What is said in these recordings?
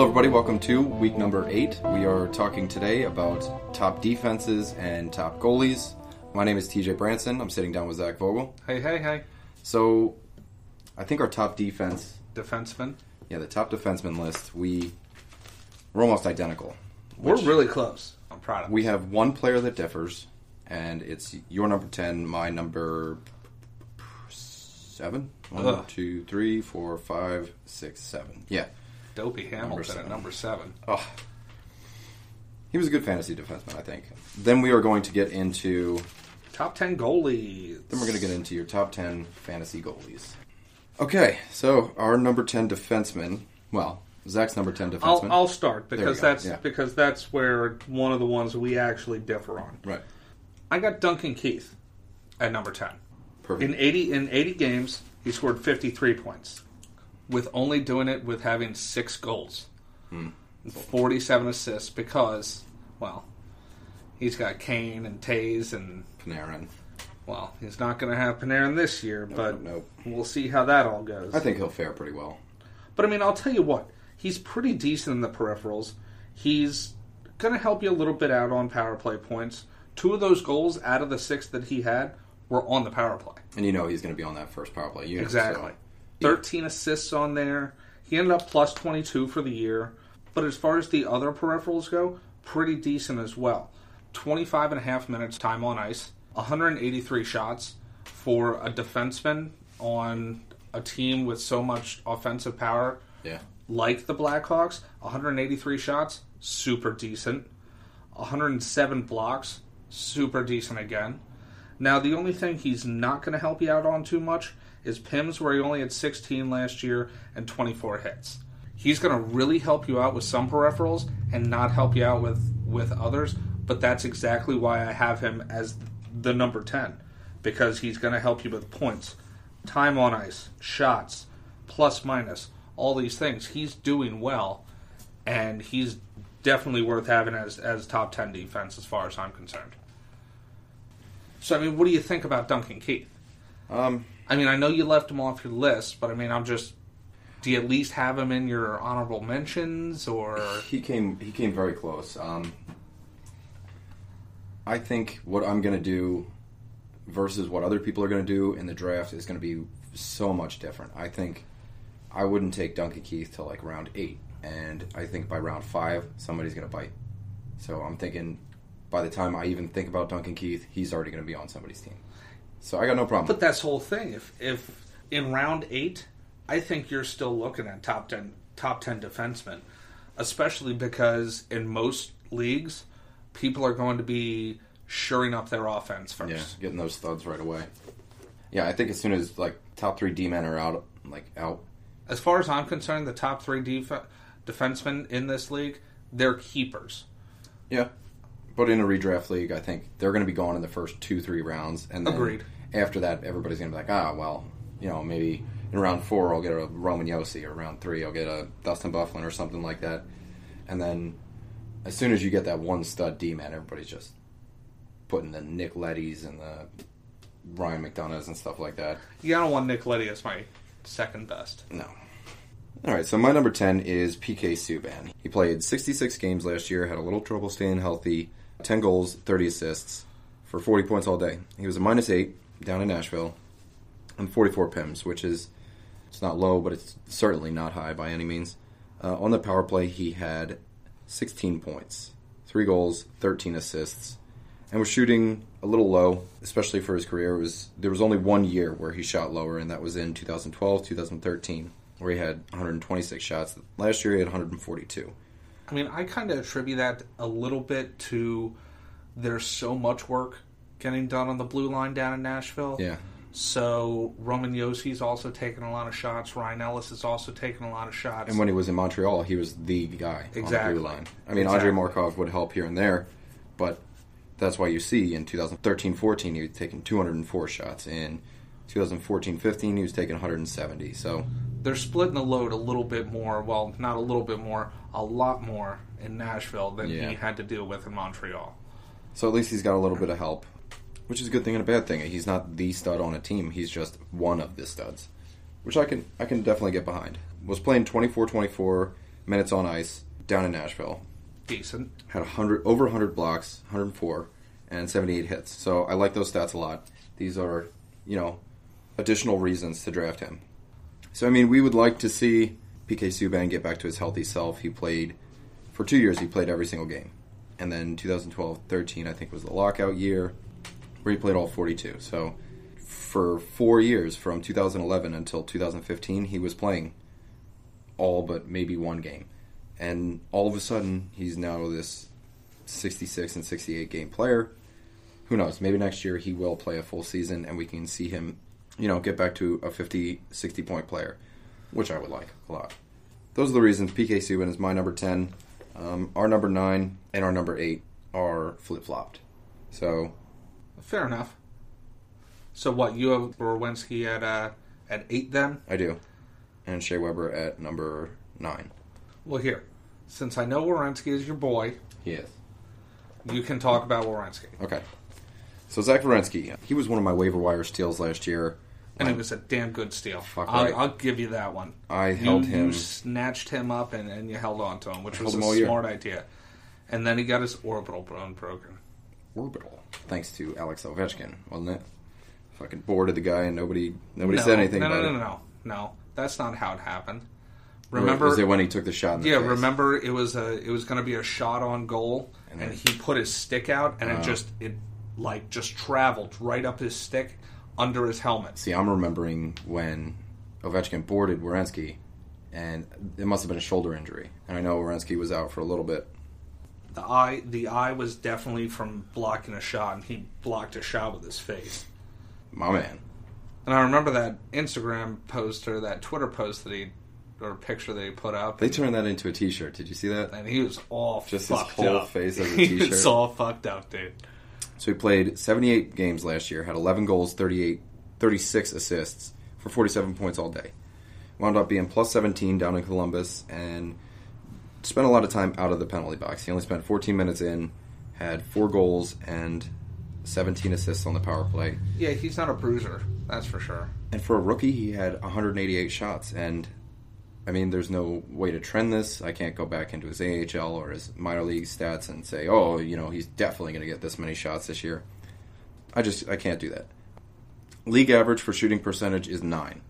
Hello everybody, welcome to week number 8. We are talking today about top defenses and top goalies. My name is TJ Branson. I'm sitting down with Zach Vogel. Hey. So, I think our top defenseman? Yeah, the top defenseman list, we're almost identical. We're really close. I'm proud of it. We have one player that differs, and it's your number 10, my number 7. 1, 2, 3, 4, 5, 6, 7. Yeah. Dopey Hamilton at number 7. Oh. He was a good fantasy defenseman, I think. Then we are going to get into... Top 10 goalies. Then we're going to get into your top 10 fantasy goalies. Okay, so our number 10 defenseman... Well, Zach's number 10 defenseman. I'll start, because that's where one of the ones we actually differ on. Right. I got Duncan Keith at number 10. Perfect. In 80 games, he scored 53 points. With only doing it with having 6 goals. And 47 assists because, well, he's got Kane and Taze and... Panarin. Well, he's not going to have Panarin this year, We'll see how that all goes. I think he'll fare pretty well. But, I mean, I'll tell you what. He's pretty decent in the peripherals. He's going to help you a little bit out on power play points. 2 of those goals out of the 6 that he had were on the power play. And you know he's going to be on that first power play unit. Exactly. So. 13 assists on there. He ended up plus 22 for the year. But as far as the other peripherals go, pretty decent as well. 25 and a half minutes time on ice. 183 shots for a defenseman on a team with so much offensive power. Yeah. Like the Blackhawks, 183 shots, super decent. 107 blocks, super decent again. Now, the only thing he's not going to help you out on too much is PIMS, where he only had 16 last year and 24 hits. He's going to really help you out with some peripherals and not help you out with others, but that's exactly why I have him as the number 10, because he's going to help you with points, time on ice, shots, plus minus, all these things. He's doing well, and he's definitely worth having as top 10 defense as far as I'm concerned. So, I mean, what do you think about Duncan Keith? I mean, I know you left him off your list, but I mean, do you at least have him in your honorable mentions, or he came very close. I think what I'm going to do versus what other people are going to do in the draft is going to be so much different. I think I wouldn't take Duncan Keith till like round 8, and I think by round 5 somebody's going to bite. So I'm thinking by the time I even think about Duncan Keith, he's already going to be on somebody's team. So I got no problem. But that's the whole thing. If in round 8, I think you're still looking at top ten defensemen, especially because in most leagues, people are going to be shoring up their offense first. Yeah, getting those studs right away. Yeah, I think as soon as like top 3 D-men are out, As far as I'm concerned, the top 3 defensemen in this league, they're keepers. Yeah. But in a redraft league, I think they're going to be gone in the first 2-3 rounds. And then Agreed. After that, everybody's going to be like, maybe in round 4 I'll get a Roman Josi, or round 3 I'll get a Dustin Byfuglien or something like that. And then as soon as you get that one stud D-man, everybody's just putting the Nick Lettys and the Ryan McDonoughs and stuff like that. Yeah, I don't want Nick Letty as my second best. No. All right, so my number 10 is P.K. Subban. He played 66 games last year, had a little trouble staying healthy, 10 goals, 30 assists for 40 points all day. He was a -8 down in Nashville and 44 PIMs, which is, it's not low, but it's certainly not high by any means. On the power play, he had 16 points, 3 goals, 13 assists, and was shooting a little low, especially for his career. There was only one year where he shot lower, and that was in 2012, 2013, where he had 126 shots. Last year, he had 142. I mean, I kind of attribute that a little bit to there's so much work getting done on the blue line down in Nashville. Yeah. So Roman Josi's also taking a lot of shots. Ryan Ellis is also taking a lot of shots. And when he was in Montreal, he was the guy on the blue line. I mean, Andrei Markov would help here and there, but that's why you see in 2013-14 he was taking 204 shots. In 2014-15 he was taking 170. So they're splitting the load a little bit more. Well, not a little bit more, a lot more in Nashville than he had to deal with in Montreal. So at least he's got a little bit of help, which is a good thing and a bad thing. He's not the stud on a team. He's just one of the studs, which I can definitely get behind. Was playing 24-24, minutes on ice down in Nashville. Decent. Had 100, over 100 blocks, 104, and 78 hits. So I like those stats a lot. These are, you know, additional reasons to draft him. So, I mean, we would like to see P.K. Subban get back to his healthy self. He played, for 2 years, he played every single game. And then 2012-13, I think, was the lockout year where he played all 42. So for 4 years, from 2011 until 2015, he was playing all but maybe one game. And all of a sudden, he's now this 66 and 68 game player. Who knows? Maybe next year he will play a full season and we can see him, you know, get back to a 50, 60 point player, which I would like a lot. Those are the reasons P.K. Subban is my number 10. Our number 9 and our number 8 are flip-flopped. So, fair enough. So what, you have Werenski at 8 then? I do. And Shea Weber at number 9. Well, here, since I know Werenski is your boy, yes, you can talk about Werenski. Okay. So Zach Werenski, he was one of my waiver wire steals last year. And it was a damn good steal. Fuck right. I'll give you that one. You held him. You snatched him up and you held on to him, which was a smart idea. And then he got his orbital bone broken. Orbital? Thanks to Alex Ovechkin, wasn't it? Fucking boarded the guy and nobody said anything about it. No. That's not how it happened. Remember, was it when he took the shot in the face? Remember it was going to be a shot on goal, and he put his stick out, and it just traveled right up his stick under his helmet. See, I'm remembering when Ovechkin boarded Werenski, and it must have been a shoulder injury. And I know Werenski was out for a little bit. The eye was definitely from blocking a shot, and he blocked a shot with his face. My man. And I remember that Instagram post or that Twitter post picture that he put up. They turned that into a t-shirt. Did you see that? And he was all fucked up. Just his whole face as a t-shirt. He was all fucked up, dude. So he played 78 games last year, had 11 goals, 36 assists for 47 points all day. Wound up being plus 17 down in Columbus and spent a lot of time out of the penalty box. He only spent 14 minutes in, had 4 goals and 17 assists on the power play. Yeah, he's not a bruiser, that's for sure. And for a rookie, he had 188 shots. And, I mean, there's no way to trend this. I can't go back into his AHL or his minor league stats and say, oh, you know, he's definitely going to get this many shots this year. I can't do that. League average for shooting percentage is 9,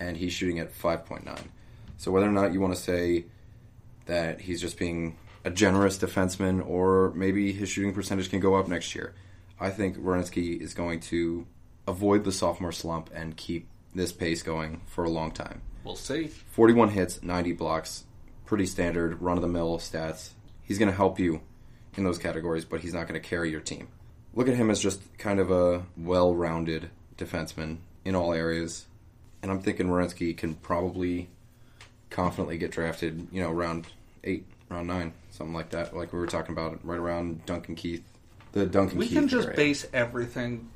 and he's shooting at 5.9. So whether or not you want to say that he's just being a generous defenseman or maybe his shooting percentage can go up next year, I think Werenski is going to avoid the sophomore slump and keep this pace going for a long time. We'll see. 41 hits, 90 blocks, pretty standard, run-of-the-mill stats. He's going to help you in those categories, but he's not going to carry your team. Look at him as just kind of a well-rounded defenseman in all areas, and I'm thinking Werenski can probably confidently get drafted, you know, round 8, round 9, something like that, like we were talking about, right around Duncan Keith. We can just base everything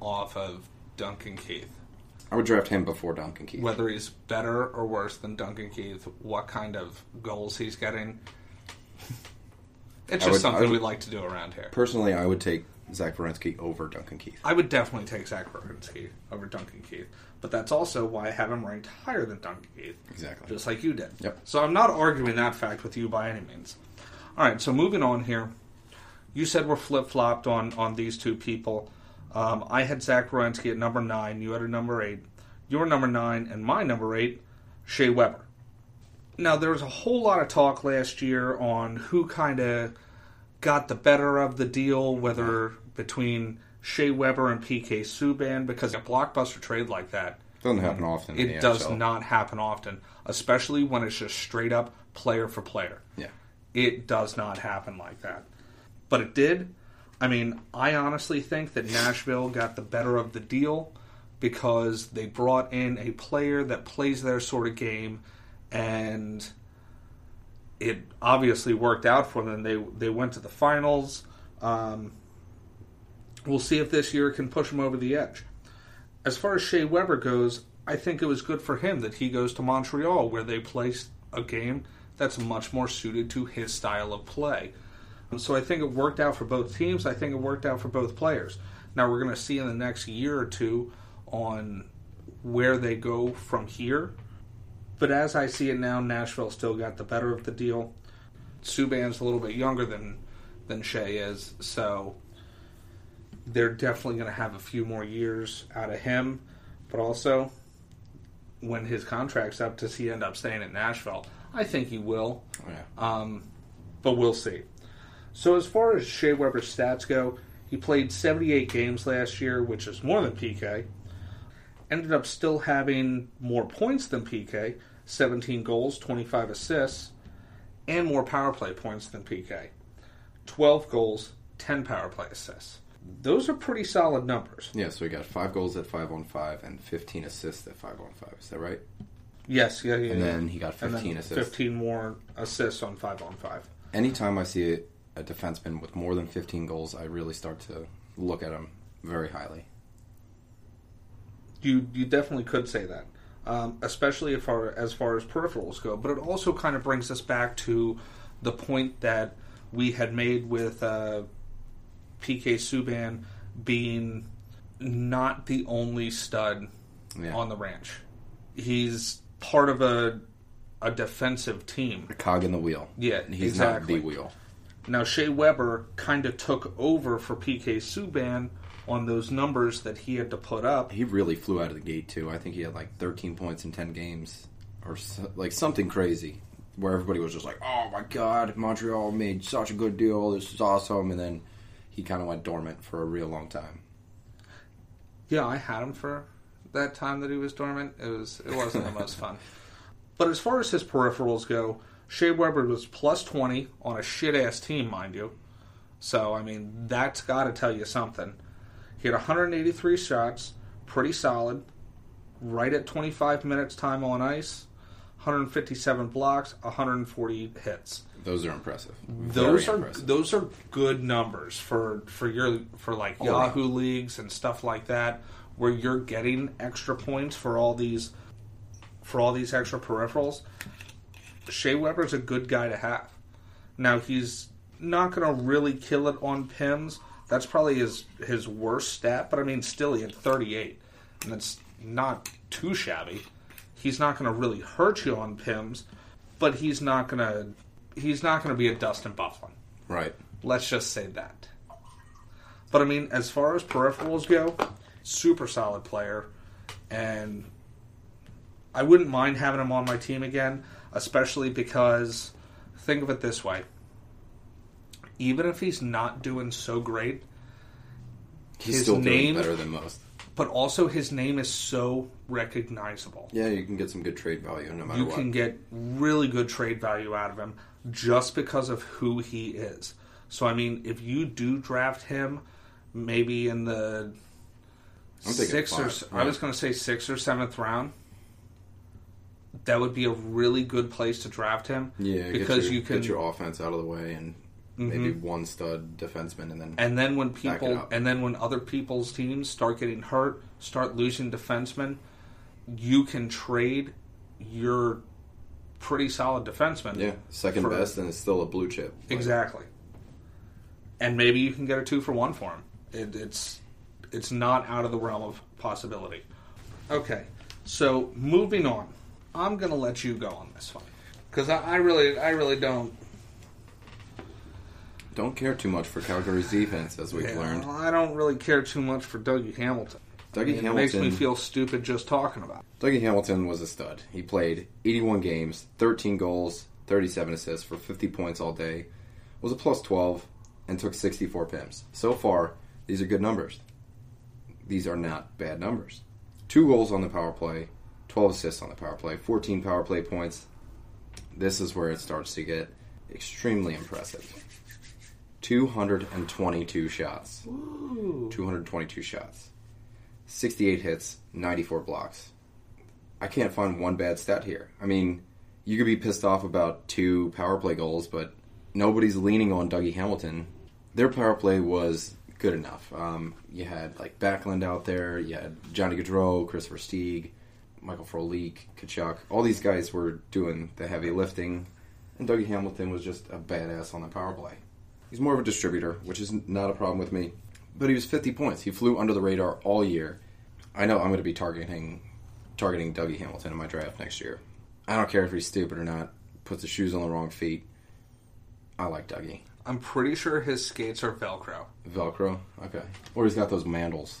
off of Duncan Keith. I would draft him before Duncan Keith. Whether he's better or worse than Duncan Keith, what kind of goals he's getting. It's just something we like to do around here. Personally, I would take Zach Werenski over Duncan Keith. I would definitely take Zach Werenski over Duncan Keith. But that's also why I have him ranked higher than Duncan Keith. Exactly. Just like you did. Yep. So I'm not arguing that fact with you by any means. All right, so moving on here. You said we're flip-flopped on these two people. I had Zach Werenski at number 9. You had a number 8. Your number 9 and my number 8, Shea Weber. Now, there was a whole lot of talk last year on who kind of got the better of the deal, whether between Shea Weber and P.K. Subban, because a blockbuster trade like that doesn't happen often. It does not happen often, especially when it's just straight-up player for player. Yeah, it does not happen like that. But it did. I mean, I honestly think that Nashville got the better of the deal because they brought in a player that plays their sort of game, and it obviously worked out for them. They went to the finals. We'll see if this year can push them over the edge. As far as Shea Weber goes, I think it was good for him that he goes to Montreal, where they play a game that's much more suited to his style of play. So I think it worked out for both teams. I think it worked out for both players. Now we're going to see in the next year or two on where they go from here. But as I see it now, Nashville still got the better of the deal. Subban's a little bit younger than Shea is, so they're definitely going to have a few more years out of him. But also, when his contract's up, does he end up staying at Nashville? I think he will. Yeah. But we'll see. So as far as Shea Weber's stats go, he played 78 games last year, which is more than PK. Ended up still having more points than PK, 17 goals, 25 assists, and more power play points than PK. 12 goals, 10 power play assists. Those are pretty solid numbers. Yeah, so we got 5 goals at 5-on-5 and 15 assists at 5-on-5. Is that right? Yes, yeah. And then he got 15 assists. 15 more assists on 5-on-5. Anytime I see a defenseman with more than 15 goals, I really start to look at him very highly. You definitely could say that, especially as far as peripherals go. But it also kind of brings us back to the point that we had made with P.K. Subban being not the only stud on the ranch. He's part of a defensive team. A cog in the wheel. Yeah, he's exactly. Not the wheel. Now, Shea Weber kind of took over for P.K. Subban on those numbers that he had to put up. He really flew out of the gate, too. I think he had, 13 points in 10 games or, something crazy where everybody was just like, oh, my God, Montreal made such a good deal. This is awesome. And then he kind of went dormant for a real long time. Yeah, I had him for that time that he was dormant. It wasn't the most fun. But as far as his peripherals go, Shea Weber was plus 20 on a shit-ass team, mind you. So, I mean, that's got to tell you something. He had 183 shots, pretty solid, right at 25 minutes time on ice, 157 blocks, 140 hits. Those are impressive. Those are good numbers for Yahoo leagues and stuff like that, where you're getting extra points for all these extra peripherals. Shea Weber's a good guy to have. Now, he's not going to really kill it on PIMS. That's probably his worst stat, but I mean, still, he had 38, and that's not too shabby. He's not going to really hurt you on PIMS, but he's not going to be a Dustin Byfuglien. Right. Let's just say that. But I mean, as far as peripherals go, super solid player, and I wouldn't mind having him on my team again, especially because, think of it this way. Even if he's not doing so great, he's still doing better than most. But also, his name is so recognizable. Yeah, you can get some good trade value no matter what. You can get really good trade value out of him just because of who he is. So, I mean, if you do draft him, maybe in the sixth or 7th round, that would be a really good place to draft him. Yeah, because you can get your offense out of the way and maybe one stud defenseman, and then when people, and then when other people's teams start getting hurt, start losing defensemen, you can trade your pretty solid defenseman. Yeah, second best, and it's still a blue chip. Exactly. And maybe you can get a 2-for-1 for him. It's not out of the realm of possibility. Okay, so moving on, I'm gonna let you go on this one because I really don't. Don't care too much for Calgary's defense, as we've learned. Well, I don't really care too much for Dougie Hamilton. It makes me feel stupid just talking about it. Dougie Hamilton was a stud. He played 81 games, 13 goals, 37 assists for 50 points all day, was a plus 12, and took 64 PIMs. So far, these are good numbers. These are not bad numbers. 2 goals on the power play, 12 assists on the power play, 14 power play points. This is where it starts to get extremely impressive. 222 shots. Ooh. 222 shots. 68 hits, 94 blocks. I can't find one bad stat here. I mean, you could be pissed off about 2 power play goals, but nobody's leaning on Dougie Hamilton. Their power play was good enough. You had, Backlund out there. You had Johnny Gaudreau, Christopher Steeg, Michael Frolik, Tkachuk. All these guys were doing the heavy lifting, and Dougie Hamilton was just a badass on the power play. He's more of a distributor, which is not a problem with me. But he was 50 points. He flew under the radar all year. I know I'm going to be targeting Dougie Hamilton in my draft next year. I don't care if he's stupid or not, puts the shoes on the wrong feet. I like Dougie. I'm pretty sure his skates are Velcro. Velcro? Okay. Or he's got those mandals.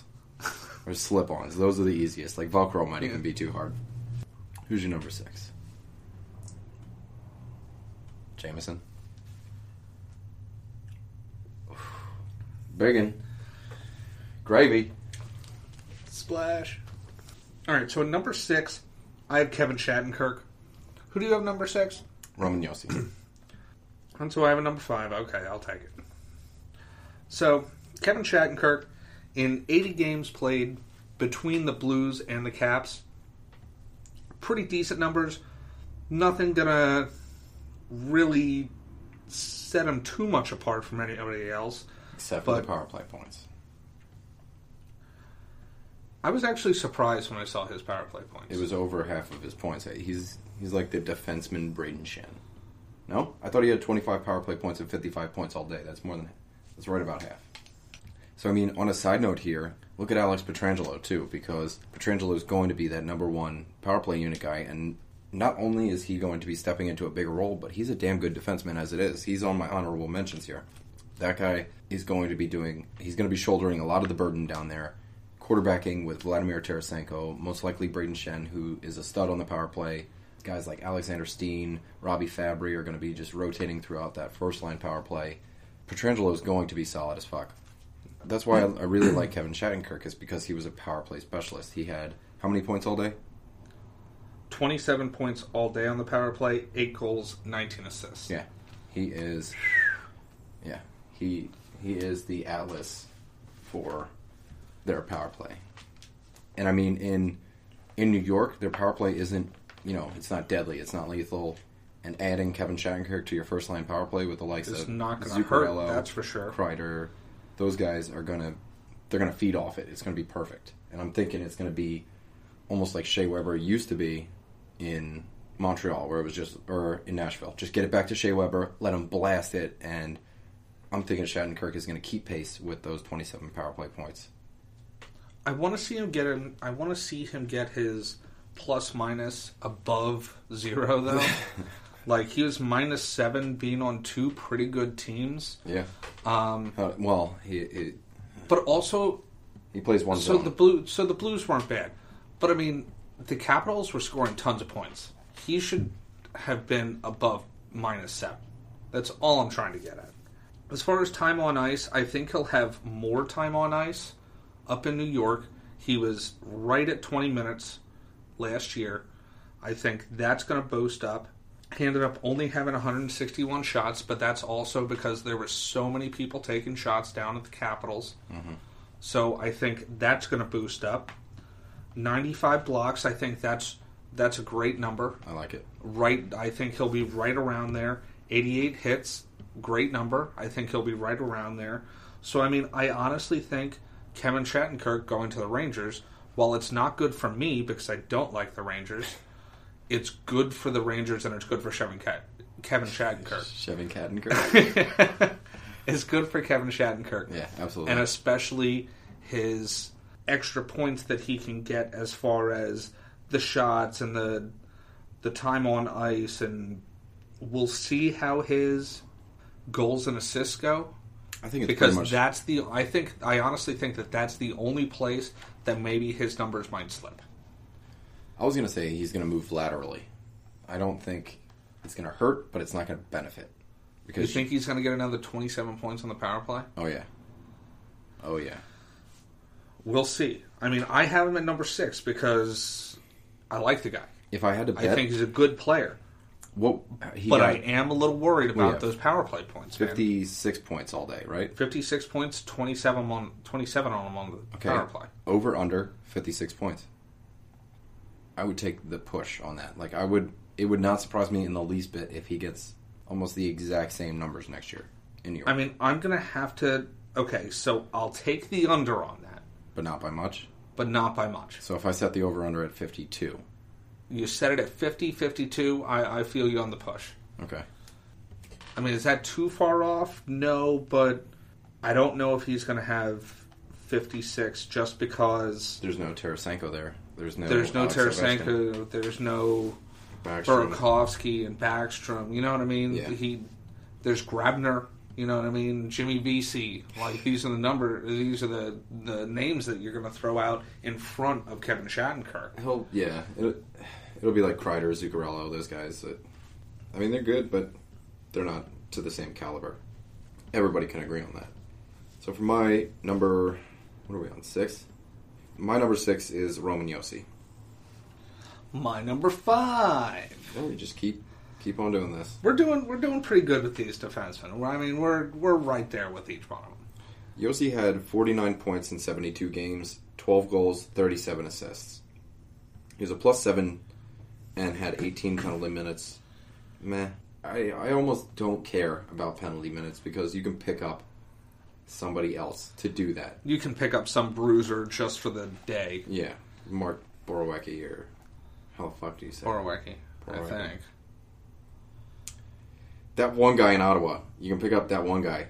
Or slip-ons. Those are the easiest. Like, Velcro might even be too hard. Who's your number 6? Jamison. Biggin. Gravy. Splash. Alright, so at number 6, I have Kevin Shattenkirk. Who do you have number 6? Roman Josi. And so I have a number 5. Okay, I'll take it. So, Kevin Shattenkirk, in 80 games played between the Blues and the Caps, pretty decent numbers. Nothing gonna really set him too much apart from anybody else. Except for the power play points. I was actually surprised when I saw his power play points. It was over half of his points. He's like the defenseman Brayden Schenn. No? I thought he had 25 power play points and 55 points all day. That's more than... That's right about half. So, I mean, on a side note here, look at Alex Pietrangelo, too, because Pietrangelo is going to be that number one power play unit guy, and not only is he going to be stepping into a bigger role, but he's a damn good defenseman as it is. He's on my honorable mentions here. That guy is going to be doing... He's going to be shouldering a lot of the burden down there, quarterbacking with Vladimir Tarasenko, most likely Brayden Schenn, who is a stud on the power play. Guys like Alexander Steen, Robbie Fabry are going to be just rotating throughout that first-line power play. Pietrangelo is going to be solid as fuck. That's why I really like Kevin Shattenkirk, is because he was a power play specialist. He had how many points all day? 27 points all day on the power play, 8 goals, 19 assists. Yeah. He is the Atlas for their power play. And I mean, in New York, their power play isn't, you know, it's not deadly, it's not lethal, and adding Kevin Shattenkirk to your first-line power play with the likes of Zuccarello, that's for sure. Kreider, those guys are going to, they're going to feed off it. It's going to be perfect. And I'm thinking it's going to be almost like Shea Weber used to be in Montreal, where it was just, or in Nashville. Just get it back to Shea Weber, let him blast it, and I'm thinking Shattenkirk is going to keep pace with those 27 power play points. I want to see him get his... plus minus above zero, though. Like, he was minus 7 being on 2 pretty good teams. Yeah. But also... He plays one zone. So the Blues weren't bad. But, I mean, the Capitals were scoring tons of points. He should have been above minus 7. That's all I'm trying to get at. As far as time on ice, I think he'll have more time on ice up in New York. He was right at 20 minutes... last year. I think that's going to boost up. He ended up only having 161 shots, but that's also because there were so many people taking shots down at the Capitals. Mm-hmm. So I think that's going to boost up. 95 blocks, I think that's a great number. I like it. Right, I think he'll be right around there. 88 hits, great number. I think he'll be right around there. So, I mean, I honestly think Kevin Shattenkirk going to the Rangers... While it's not good for me because I don't like the Rangers, it's good for the Rangers and it's good for Kevin Shattenkirk. Kevin Shattenkirk. It's good for Kevin Shattenkirk. Yeah, absolutely. And especially his extra points that he can get as far as the shots and the time on ice. And we'll see how his goals and assists go. I think it's because pretty much... I honestly think that that's the only place that maybe his numbers might slip. I was going to say he's going to move laterally. I don't think it's going to hurt, but it's not going to benefit. Because you think he's going to get another 27 points on the power play? Oh, yeah. Oh, yeah. We'll see. I mean, I have him at number 6 because I like the guy. If I had to bet... I think he's a good player. I am a little worried about those power play points. 56 points all day, right? 56 points, 27 on them on the power play. Over, under, 56 points. I would take the push on that. Like, it would not surprise me in the least bit if he gets almost the exact same numbers next year in New York. I mean, I'm going to have to... Okay, so I'll take the under on that. But not by much? But not by much. So if I set the over-under at 52... You set it at 50, 52. I feel you on the push. Okay. I mean, is that too far off? No, but I don't know if he's going to have 56 just because... There's no Tarasenko there. There's no Tarasenko. There's no Backstrom. Burakovsky and Backstrom. You know what I mean? Yeah. There's Grabner. You know what I mean? Jimmy VC. Like, these are the the names that you're going to throw out in front of Kevin Shattenkirk. Yeah. It'll be like Kreider, Zuccarello, those guys that... I mean, they're good, but they're not to the same caliber. Everybody can agree on that. So for my number... What are we on? 6? My number 6 is Roman Josi. My number 5. Yeah, we just keep on doing this. We're doing pretty good with these defensemen. I mean, we're right there with each one of them. Josi had 49 points in 72 games, 12 goals, 37 assists. He was a +7 and had 18 penalty minutes. Meh. I almost don't care about penalty minutes because you can pick up somebody else to do that. You can pick up some bruiser just for the day. Yeah. Mark Borowecki or how the fuck do you say Borowecki? I think. That one guy in Ottawa. You can pick up that one guy.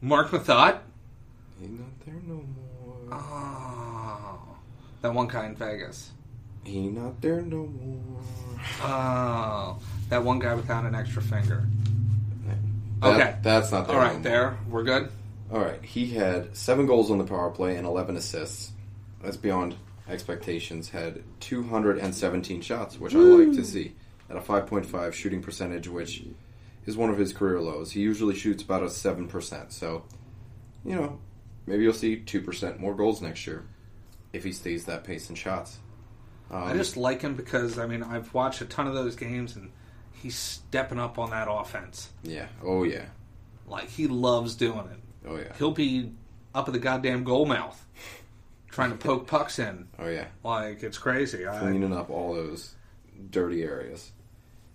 Mark Methot? He's not there no more. Oh. That one guy in Vegas. He not there no more. Oh. That one guy without an extra finger. Okay. That's not there no more. All right, there. We're good? All right. He had 7 goals on the power play and 11 assists. That's beyond expectations. Had 217 shots, which I like to see. At a 5.5 shooting percentage, which... is one of his career lows. He usually shoots about a 7%, so, you know, maybe you'll see 2% more goals next year if he stays that pace in shots. I just like him because, I mean, I've watched a ton of those games, and he's stepping up on that offense. Yeah. Oh, yeah. Like, he loves doing it. Oh, yeah. He'll be up at the goddamn goal mouth trying to poke pucks in. Oh, yeah. Like, it's crazy. Cleaning up all those dirty areas.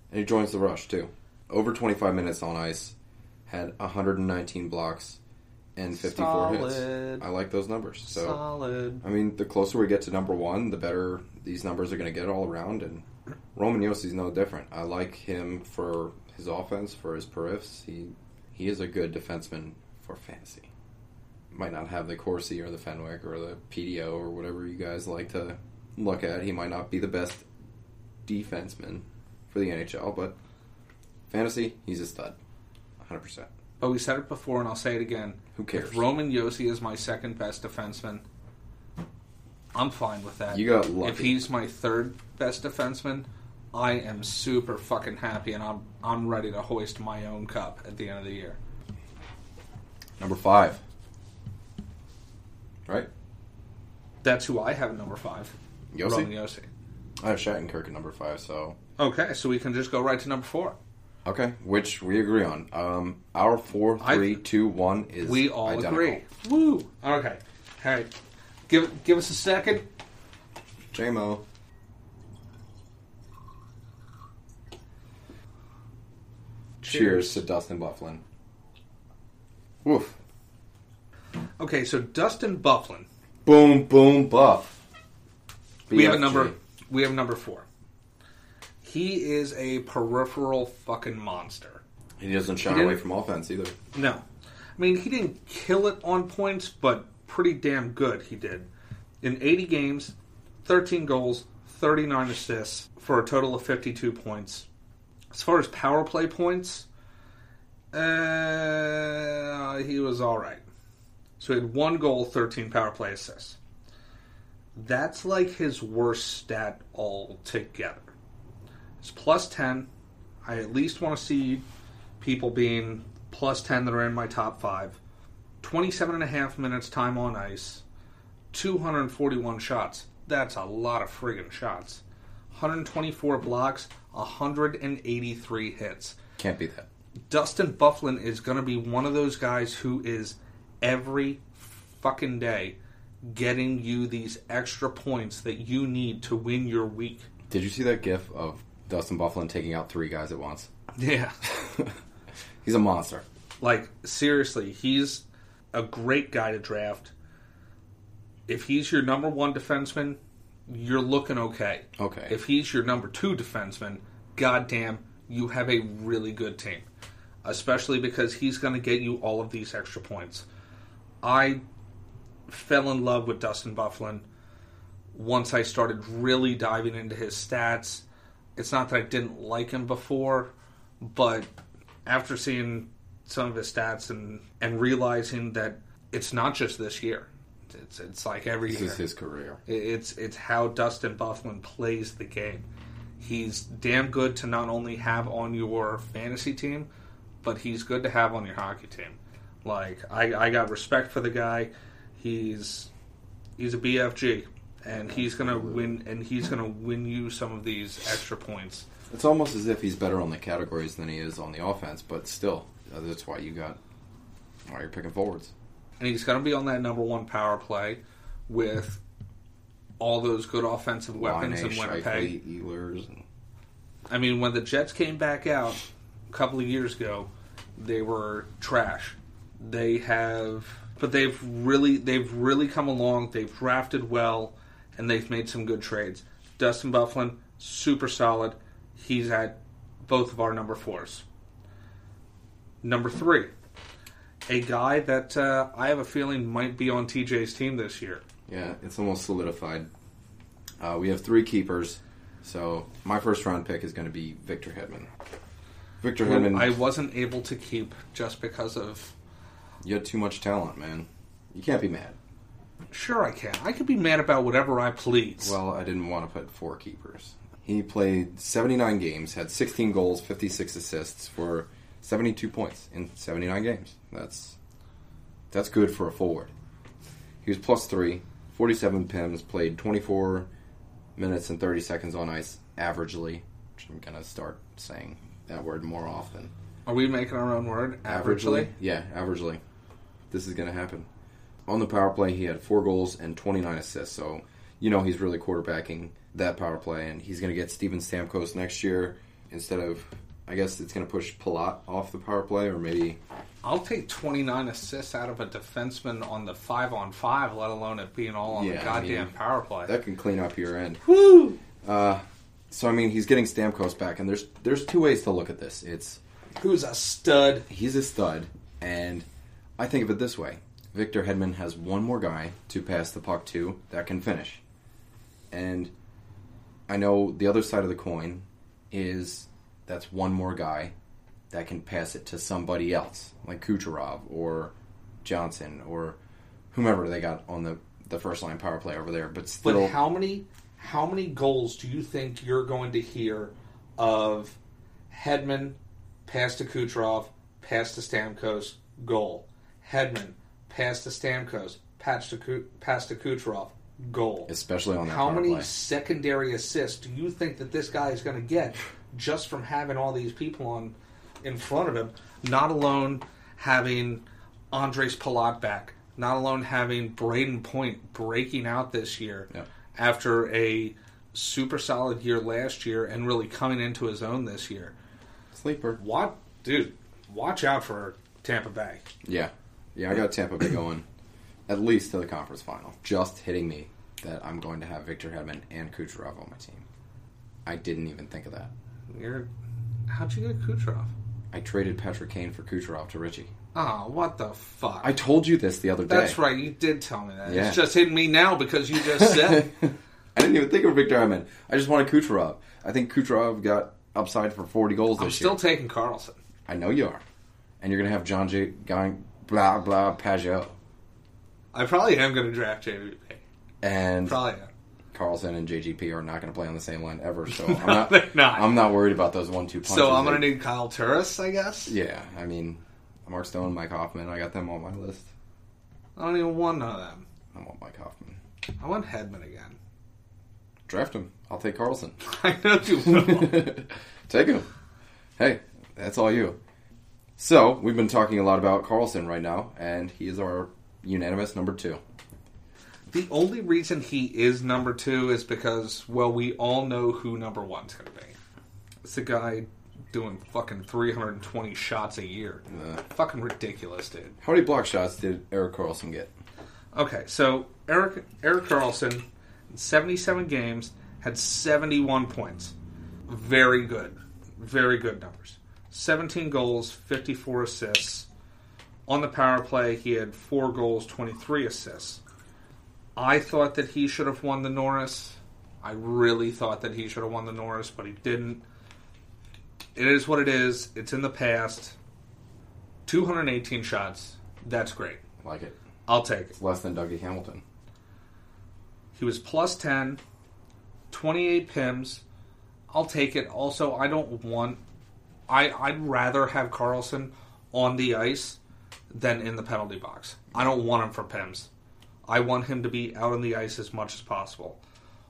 And he joins the rush, too. Over 25 minutes on ice, had 119 blocks and 54 hits. I like those numbers. So, solid. I mean, the closer we get to number 1, the better these numbers are going to get all around. And Roman Josi's no different. I like him for his offense, for his periffs. He is a good defenseman for fantasy. Might not have the Corsi or the Fenwick or the PDO or whatever you guys like to look at. He might not be the best defenseman for the NHL, but... fantasy, he's a stud. 100%. But we said it before, and I'll say it again. Who cares? If Roman Josi is my second best defenseman, I'm fine with that. You got lucky. If he's my third best defenseman, I am super fucking happy, and I'm ready to hoist my own cup at the end of the year. Number 5. Right? That's who I have at number 5. Josi? Roman Josi. I have Shattenkirk at number 5, so... Okay, so we can just go right to number 4. Okay, which we agree on. Our 4-3-2-1 is we all identical. Agree. Woo! Okay. Hey, give us a second. JMO. Cheers to Dustin Byfuglien. Woof. Okay, so Dustin Byfuglien. Boom, boom, buff. BFG. We have number 4. He is a peripheral fucking monster. He doesn't shy away from offense either. No. I mean, he didn't kill it on points, but pretty damn good he did. In 80 games, 13 goals, 39 assists, for a total of 52 points. As far as power play points, he was all right. So he had 1 goal, 13 power play assists. That's like his worst stat altogether. It's +10. I at least want to see people being +10 that are in my top 5. 27.5 minutes time on ice. 241 shots. That's a lot of friggin' shots. 124 blocks. 183 hits. Can't be that. Dustin Byfuglien is going to be one of those guys who is every fucking day getting you these extra points that you need to win your week. Did you see that gif of Dustin Byfuglien taking out 3 guys at once? Yeah. He's a monster. Like, seriously, he's a great guy to draft. If he's your number 1 defenseman, you're looking okay. Okay. If he's your number 2 defenseman, goddamn, you have a really good team. Especially because he's going to get you all of these extra points. I fell in love with Dustin Byfuglien once I started really diving into his stats. It's not that I didn't like him before, but after seeing some of his stats and realizing that it's not just this year. It's like every year. This is his career. It's how Dustin Byfuglien plays the game. He's damn good to not only have on your fantasy team, but he's good to have on your hockey team. Like, I got respect for the guy. He's a BFG, and he's gonna win. And he's gonna win you some of these extra points. It's almost as if he's better on the categories than he is on the offense, but still, that's why you're picking forwards. And he's going to be on that number one power play with all those good offensive weapons in Winnipeg. I mean, when the Jets came back out a couple of years ago, they were trash. They've really come along. They've drafted well, and they've made some good trades. Dustin Byfuglien, super solid. He's at both of our number fours. Number three. A guy that I have a feeling might be on TJ's team this year. Yeah, it's almost solidified. We have three keepers, so my first round pick is going to be Victor Hedman. Hedman... I wasn't able to keep just because of... You had too much talent, man. You can't be mad. Sure I can. I can be mad about whatever I please. Well, I didn't want to put four keepers. He played 79 games, had 16 goals, 56 assists for... 72 points in 79 games. That's good for a forward. He was +3, 47 PIMs, played 24 minutes and 30 seconds on ice averagely, which I'm going to start saying that word more often. Are we making our own word? Averagely? Yeah, averagely. This is going to happen. On the power play, he had 4 goals and 29 assists, so you know he's really quarterbacking that power play, and he's going to get Steven Stamkos next year instead of... I guess it's going to push Palat off the power play, or maybe... I'll take 29 assists out of a defenseman on the 5-on-5, let alone it being all on the goddamn power play. That can clean up your end. Woo! So, I mean, he's getting Stamkos back, and there's two ways to look at this. It's... Who's a stud? He's a stud, and I think of it this way. Victor Hedman has one more guy to pass the puck to that can finish. And I know the other side of the coin is... That's one more guy that can pass it to somebody else, like Kucherov or Johnson or whomever they got on the first line power play over there. But still, but how many goals do you think you're going to hear of Hedman, pass to Kucherov, pass to Stamkos, goal? Hedman, pass to Stamkos, pass to Kucherov, goal. Especially on that power play. How many secondary assists do you think that this guy is going to get? Just from having all these people on in front of him, not alone having Andres Palat back, not alone having Braden Point breaking out this year after a super solid year last year and really coming into his own this year. Sleeper. What? Dude, watch out for Tampa Bay. Yeah. Yeah, I got Tampa Bay going at least to the conference final. Just hitting me that I'm going to have Victor Hedman and Kucherov on my team. I didn't even think of that. How'd you get Kucherov? I traded Patrick Kane for Kucherov to Richie. Oh, what the fuck? I told you this the other day. That's right, you did tell me that. Yeah. It's just hitting me now because you just said it. I didn't even think of Victor Hedman. I just wanted Kucherov. I think Kucherov got upside for 40 goals this year. I'm still taking Karlsson. I know you are. And you're going to have John J. going blah, blah, Pajot. I probably am going to draft JVP. And probably am. Karlsson and JGP are not going to play on the same line ever, so I'm not, I'm not worried about those 1-2 punches. So I'm going to need Kyle Turris, I guess? Yeah, I mean, Mark Stone, Mike Hoffman, I got them on my list. I don't even want none of them. I want Mike Hoffman. I want Hedman again. Draft him. I'll take Karlsson. I know you will. Take him. Hey, that's all you. So, we've been talking a lot about Karlsson right now, and he is our unanimous number 2. The only reason he is number 2 is because, well, we all know who number 1's going to be. It's the guy doing fucking 320 shots a year. Fucking ridiculous, dude. How many block shots did Erik Karlsson get? Okay, so Erik Karlsson, in 77 games, had 71 points. Very good. Very good numbers. 17 goals, 54 assists. On the power play, he had 4 goals, 23 assists. I thought that he should have won the Norris. I really thought that he should have won the Norris, but he didn't. It is what it is. It's in the past. 218 shots. That's great. Like it. I'll take it. It's less than Dougie Hamilton. He was plus 10, 28 PIMs. I'll take it. Also, I don't want... I'd rather have Karlsson on the ice than in the penalty box. I don't want him for PIMs. I want him to be out on the ice as much as possible.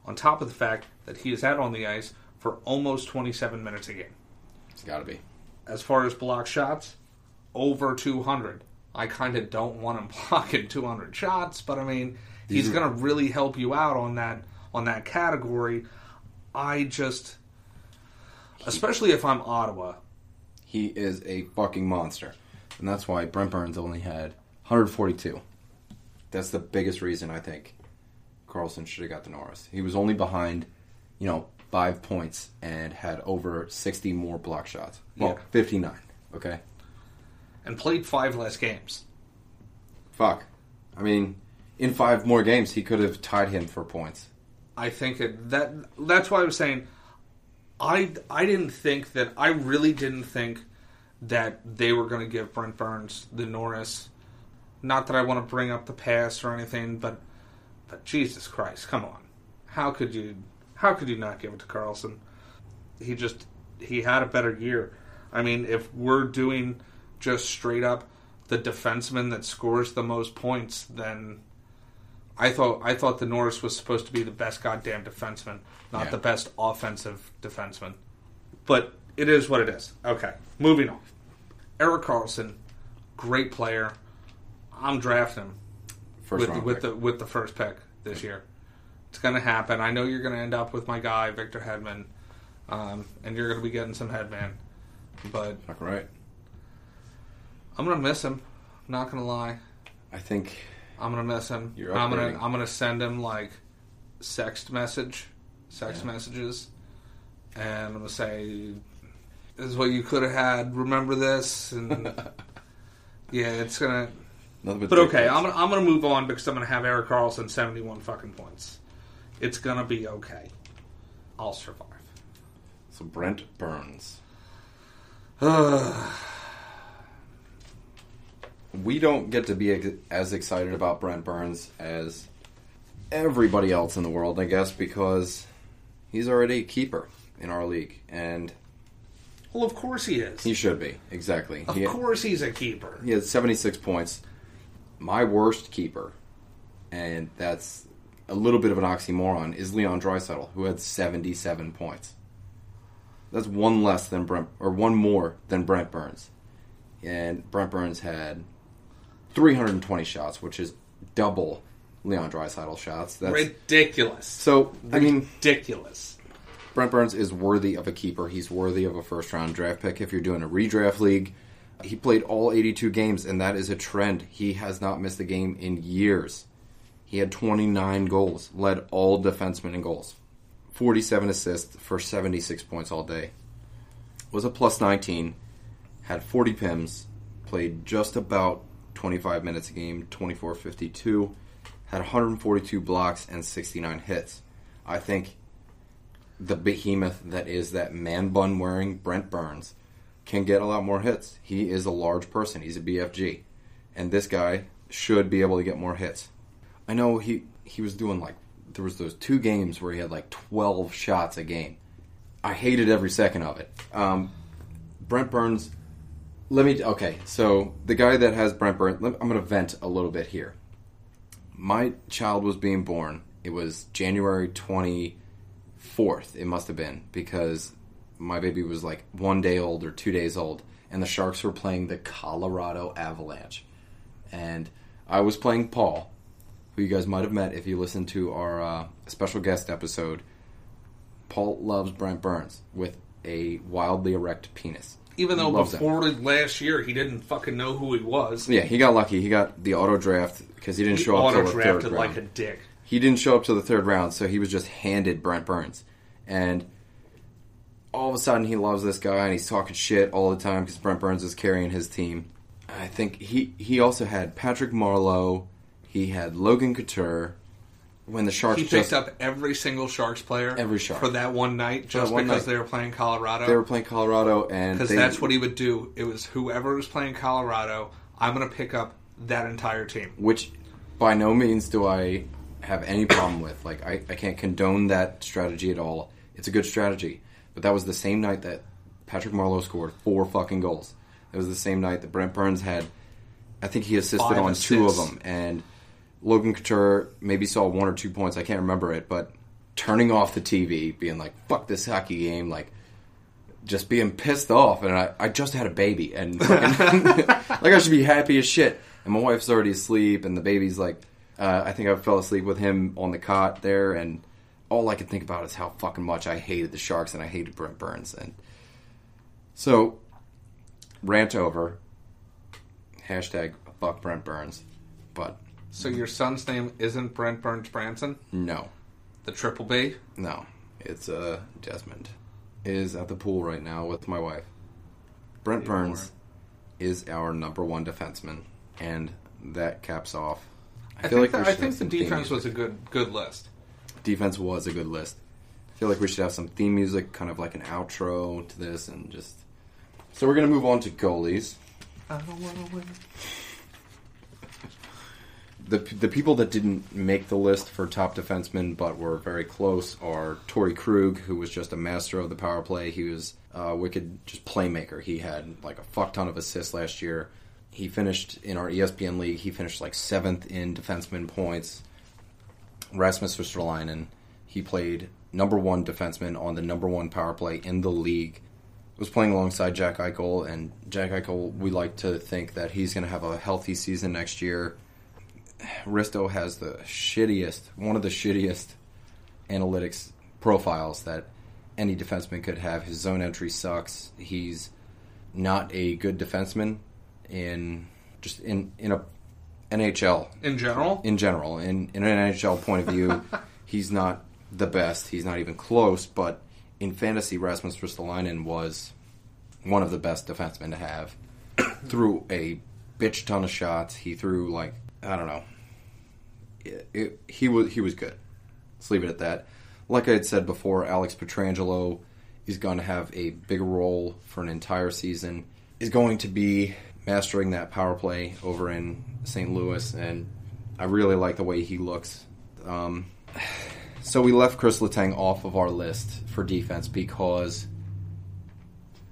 On top of the fact that he is out on the ice for almost 27 minutes a game. It's got to be. As far as block shots, over 200. I kind of don't want him blocking 200 shots, but I mean, he's going to really help you out on that category. I just... Especially if I'm Ottawa. He is a fucking monster. And that's why Brent Burns only had 142. That's the biggest reason I think Karlsson should have got the Norris. He was only behind, 5 points and had over 60 more block shots. Well, yeah. 59, okay? And played 5 less games. Fuck. I mean, in 5 more games, he could have tied him for points. I think that's why I was saying... I really didn't think that they were going to give Brent Burns the Norris. Not that I want to bring up the past or anything, but Jesus Christ, come on. How could you not give it to Karlsson? He had a better year. I mean, if we're doing just straight up the defenseman that scores the most points, then I thought the Norris was supposed to be the best goddamn defenseman, not the best offensive defenseman. But it is what it is. Okay, moving on. Erik Karlsson, great player. I'm drafting him with the first pick this year. It's going to happen. I know you're going to end up with my guy, Victor Hedman, and you're going to be getting some Hedman. But all right. I'm going to miss him. I'm not going to lie. I think... I'm going to miss him. I'm going to send him, sex messages. And I'm going to say, this is what you could have had. Remember this. And yeah, it's going to... But okay, I'm going to move on because I'm going to have Erik Karlsson 71 fucking points. It's going to be okay. I'll survive. So Brent Burns. We don't get to be as excited about Brent Burns as everybody else in the world, I guess, because he's already a keeper in our league. And well, of course he is. He should be, exactly. Of course he's a keeper. He has 76 points. My worst keeper, and that's a little bit of an oxymoron, is Leon Draisaitl, who had 77 points. That's one more than Brent Burns. And Brent Burns had 320 shots, which is double Leon Draisaitl shots. That's ridiculous. So, ridiculous. Brent Burns is worthy of a keeper. He's worthy of a first-round draft pick if you're doing a redraft league. He played all 82 games, and that is a trend. He has not missed a game in years. He had 29 goals, led all defensemen in goals. 47 assists for 76 points all day. Was a plus 19, had 40 PIMs, played just about 25 minutes a game, 24-52, had 142 blocks and 69 hits. I think the behemoth that is that man-bun-wearing Brent Burns can get a lot more hits. He is a large person. He's a BFG. And this guy should be able to get more hits. I know he was doing there was those 2 games where he had 12 shots a game. I hated every second of it. Brent Burns... So the guy that has Brent Burns, I'm going to vent a little bit here. My child was being born. It was January 24th, it must have been, because my baby was 1 day old or 2 days old, and the Sharks were playing the Colorado Avalanche. And I was playing Paul, who you guys might have met if you listened to our special guest episode. Paul loves Brent Burns with a wildly erect penis. Even though before last year, he didn't fucking know who he was. Yeah, he got lucky. He got the auto draft because he didn't show up to the third round. He auto drafted like a dick. He didn't show up to the third round, so he was just handed Brent Burns. And all of a sudden, he loves this guy, and he's talking shit all the time because Brent Burns is carrying his team. I think he also had Patrick Marleau. He had Logan Couture. when the Sharks, he picked up every single Sharks player, every Shark, for that one night, just one because night. They were playing Colorado. They were playing Colorado, and because that's what he would do. It was whoever was playing Colorado, I'm going to pick up that entire team. Which, by no means do I have any problem with. Like I can't condone that strategy at all. It's a good strategy, but that was the same night that Patrick Marleau scored 4 fucking goals. It was the same night that Brent Burns had. I think he assisted 5 on 2 of them, and Logan Couture maybe saw 1 or 2 points. I can't remember it, but turning off the TV, being like, fuck this hockey game, like, just being pissed off. And I just had a baby, and fucking, like, I should be happy as shit. And my wife's already asleep, and the baby's like, I think I fell asleep with him on the cot there, and all I could think about is how fucking much I hated the Sharks, and I hated Brent Burns. And so, rant over. Hashtag fuck Brent Burns. But... So your son's name isn't Brent Burns Branson? No. The Triple B? No. It's Desmond. Is at the pool right now with my wife. Brent Burns is our number one defenseman, and that caps off. I think the defense was a good list. Defense was a good list. I feel like we should have some theme music, kind of like an outro to this, and just. So we're gonna move on to goalies. I don't wanna win. The people that didn't make the list for top defensemen but were very close are Torrey Krug, who was just a master of the power play. He was a wicked just playmaker. He had like a fuck ton of assists last year. He finished in our ESPN league. He finished like 7th in defenseman points. Rasmus Ristolainen, he played number one defenseman on the number one power play in the league. Was playing alongside Jack Eichel, and Jack Eichel, we like to think that he's going to have a healthy season next year. Risto has the shittiest, one of the shittiest analytics profiles that any defenseman could have. His zone entry sucks. He's not a good defenseman in a NHL. In general? In general. In an NHL point of view, he's not the best. He's not even close, but in fantasy, Rasmus Ristolainen was one of the best defensemen to have. Threw a bitch ton of shots. He threw like I don't know. He was good. Let's leave it at that. Like I had said before, Alex Pietrangelo is going to have a big role for an entire season. Is going to be mastering that power play over in St. Louis, and I really like the way he looks. So we left Chris Letang off of our list for defense because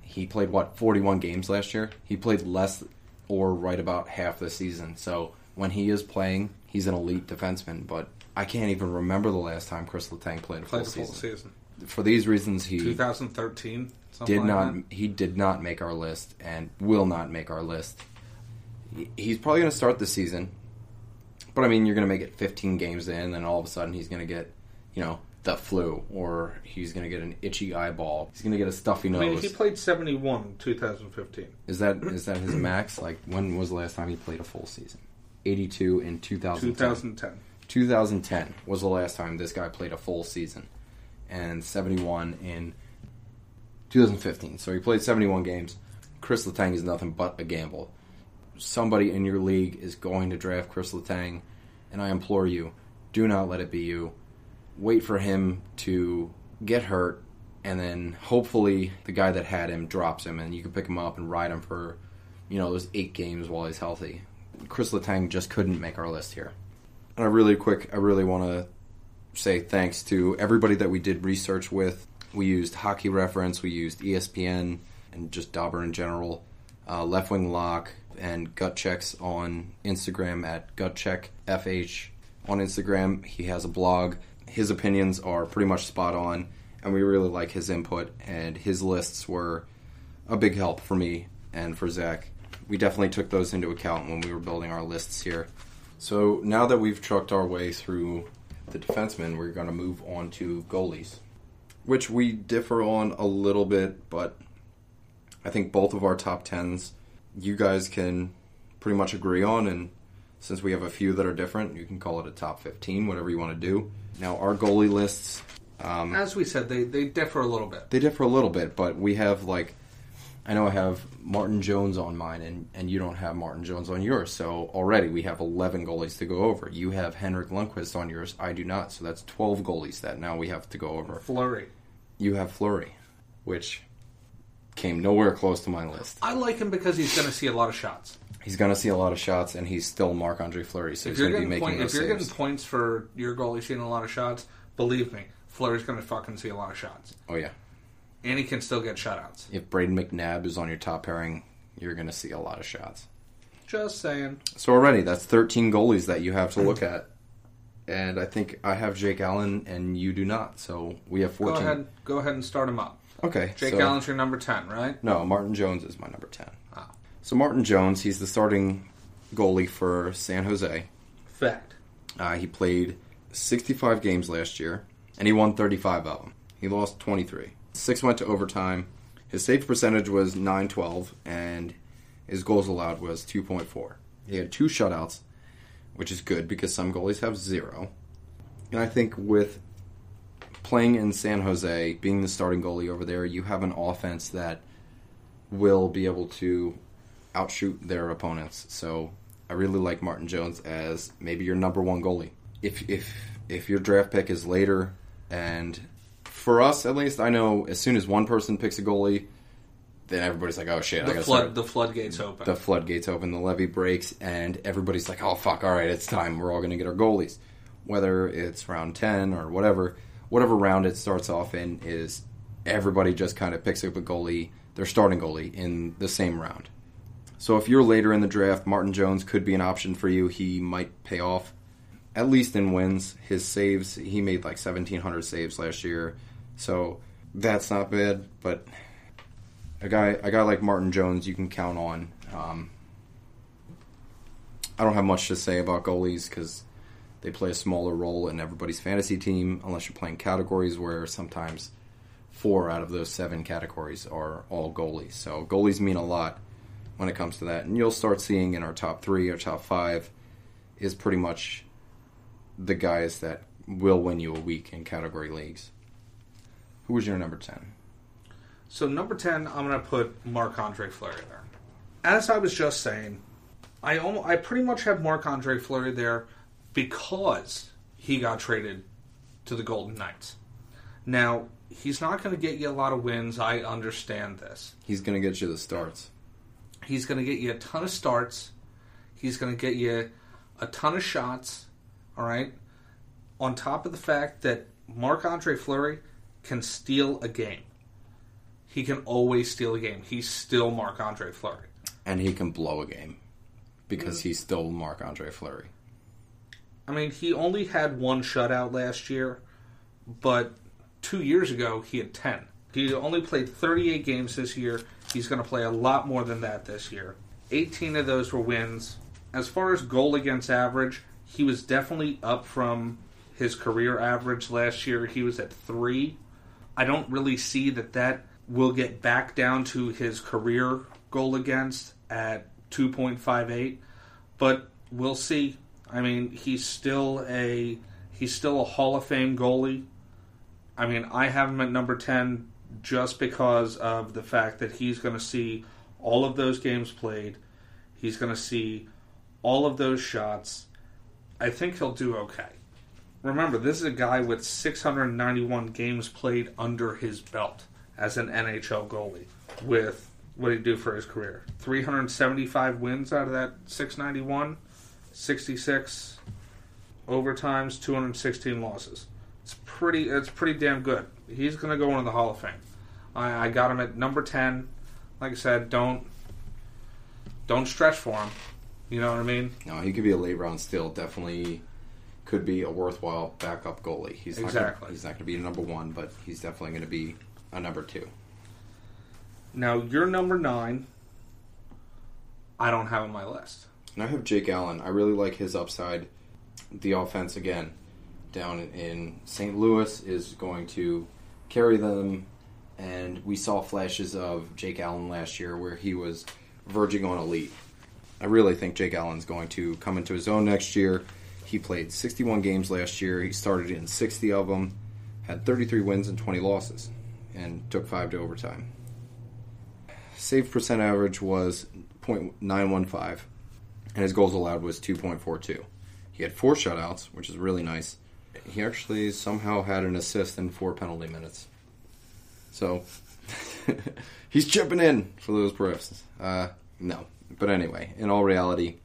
he played, 41 games last year? He played less or right about half the season, so... When he is playing, he's an elite defenseman, but I can't even remember the last time Chris Letang played a full season. For these reasons, he 2013 something did not. Like that. He did not make our list and will not make our list. He's probably going to start the season, but I mean, you're going to make it 15 games in, and all of a sudden, he's going to get, the flu, or he's going to get an itchy eyeball. He's going to get a stuffy nose. I mean, he played 71 in 2015. Is that his max? Like, when was the last time he played a full season? 82 in 2010. 2010 was the last time this guy played a full season. And 71 in 2015. So he played 71 games. Chris Letang is nothing but a gamble. Somebody in your league is going to draft Chris Letang, and I implore you, do not let it be you. Wait for him to get hurt, and then hopefully the guy that had him drops him, and you can pick him up and ride him for, those 8 games while he's healthy. Chris Letang just couldn't make our list here. And I really want to say thanks to everybody that we did research with. We used Hockey Reference, we used ESPN, and just Dauber in general, Left Wing Lock, and Gut Checks on Instagram at GutCheckFH on Instagram. He has a blog. His opinions are pretty much spot on, and we really like his input, and his lists were a big help for me and for Zach. We definitely took those into account when we were building our lists here. So now that we've trucked our way through the defensemen, we're going to move on to goalies, which we differ on a little bit, but I think both of our top tens you guys can pretty much agree on, and since we have a few that are different, you can call it a top 15, whatever you want to do. Now, our goalie lists... as we said, they differ a little bit. They differ a little bit, but we have like... I know I have Martin Jones on mine, and you don't have Martin Jones on yours, so already we have 11 goalies to go over. You have Henrik Lundqvist on yours, I do not, so that's 12 goalies that now we have to go over. Fleury. You have Fleury, which came nowhere close to my list. I like him because he's going to see a lot of shots. He's going to see a lot of shots, and he's still Marc-Andre Fleury, so he's going to be making those saves. If you're getting points for your goalie seeing a lot of shots, believe me, Fleury's going to fucking see a lot of shots. Oh, yeah. And he can still get shutouts. If Braden McNabb is on your top pairing, you're going to see a lot of shots. Just saying. So already, that's 13 goalies that you have to look at. And I think I have Jake Allen, and you do not. So we have 14. Go ahead and start him up. Okay. Jake Allen's your number 10, right? No, Martin Jones is my number 10. Ah. So Martin Jones, he's the starting goalie for San Jose. Fact. He played 65 games last year, and he won 35 of them. He lost 23. 6 went to overtime. His save percentage was .912, and his goals allowed was 2.4. He had 2 shutouts, which is good because some goalies have 0. And I think with playing in San Jose, being the starting goalie over there, you have an offense that will be able to outshoot their opponents. So I really like Martin Jones as maybe your number 1 goalie. If your draft pick is later and... For us, at least, I know as soon as one person picks a goalie, then everybody's like, oh, shit. The floodgates open. The floodgates open. The levee breaks, and everybody's like, oh, fuck, all right, it's time. We're all going to get our goalies. Whether it's round 10 or whatever round it starts off in is everybody just kind of picks up a goalie, their starting goalie, in the same round. So if you're later in the draft, Martin Jones could be an option for you. He might pay off, at least in wins. His saves, he made like 1,700 saves last year. So that's not bad, but a guy like Martin Jones you can count on. I don't have much to say about goalies because they play a smaller role in everybody's fantasy team unless you're playing categories where sometimes 4 out of those 7 categories are all goalies. So goalies mean a lot when it comes to that, and you'll start seeing in our top 3 or top 5 is pretty much the guys that will win you a week in category leagues. Who was your number 10? So number 10, I'm going to put Marc-Andre Fleury there. As I was just saying, I pretty much have Marc-Andre Fleury there because he got traded to the Golden Knights. Now, he's not going to get you a lot of wins. I understand this. He's going to get you the starts. He's going to get you a ton of starts. He's going to get you a ton of shots, all right? On top of the fact that Marc-Andre Fleury can steal a game. He can always steal a game. He's still Marc-Andre Fleury. And he can blow a game because he's still Marc-Andre Fleury. I mean, he only had 1 shutout last year, but 2 years ago he had 10. He only played 38 games this year. He's going to play a lot more than that this year. 18 of those were wins. As far as goal against average, he was definitely up from his career average last year. He was at 3. I don't really see that will get back down to his career goal against at 2.58, but we'll see. I mean, he's still a Hall of Fame goalie. I mean, I have him at number 10 just because of the fact that he's going to see all of those games played. He's going to see all of those shots. I think he'll do okay. Remember, this is a guy with 691 games played under his belt as an NHL goalie with what he do for his career. 375 wins out of that 691, 66 overtimes, 216 losses. It's pretty damn good. He's going to go into the Hall of Fame. I got him at number 10. Like I said, don't stretch for him. You know what I mean? No, he could be a late round steal, definitely. Could be a worthwhile backup goalie. He's not going to be a number 1, but he's definitely going to be a number 2. Now, your number 9, I don't have on my list. And I have Jake Allen. I really like his upside. The offense, again, down in St. Louis is going to carry them. And we saw flashes of Jake Allen last year where he was verging on elite. I really think Jake Allen's going to come into his own next year. He played 61 games last year. He started in 60 of them, had 33 wins and 20 losses, and took 5 to overtime. save percent average was .915, and his goals allowed was 2.42. He had 4 shutouts, which is really nice. He actually somehow had an assist in 4 penalty minutes. So, he's chipping in for those perfs. No. But anyway, in all reality,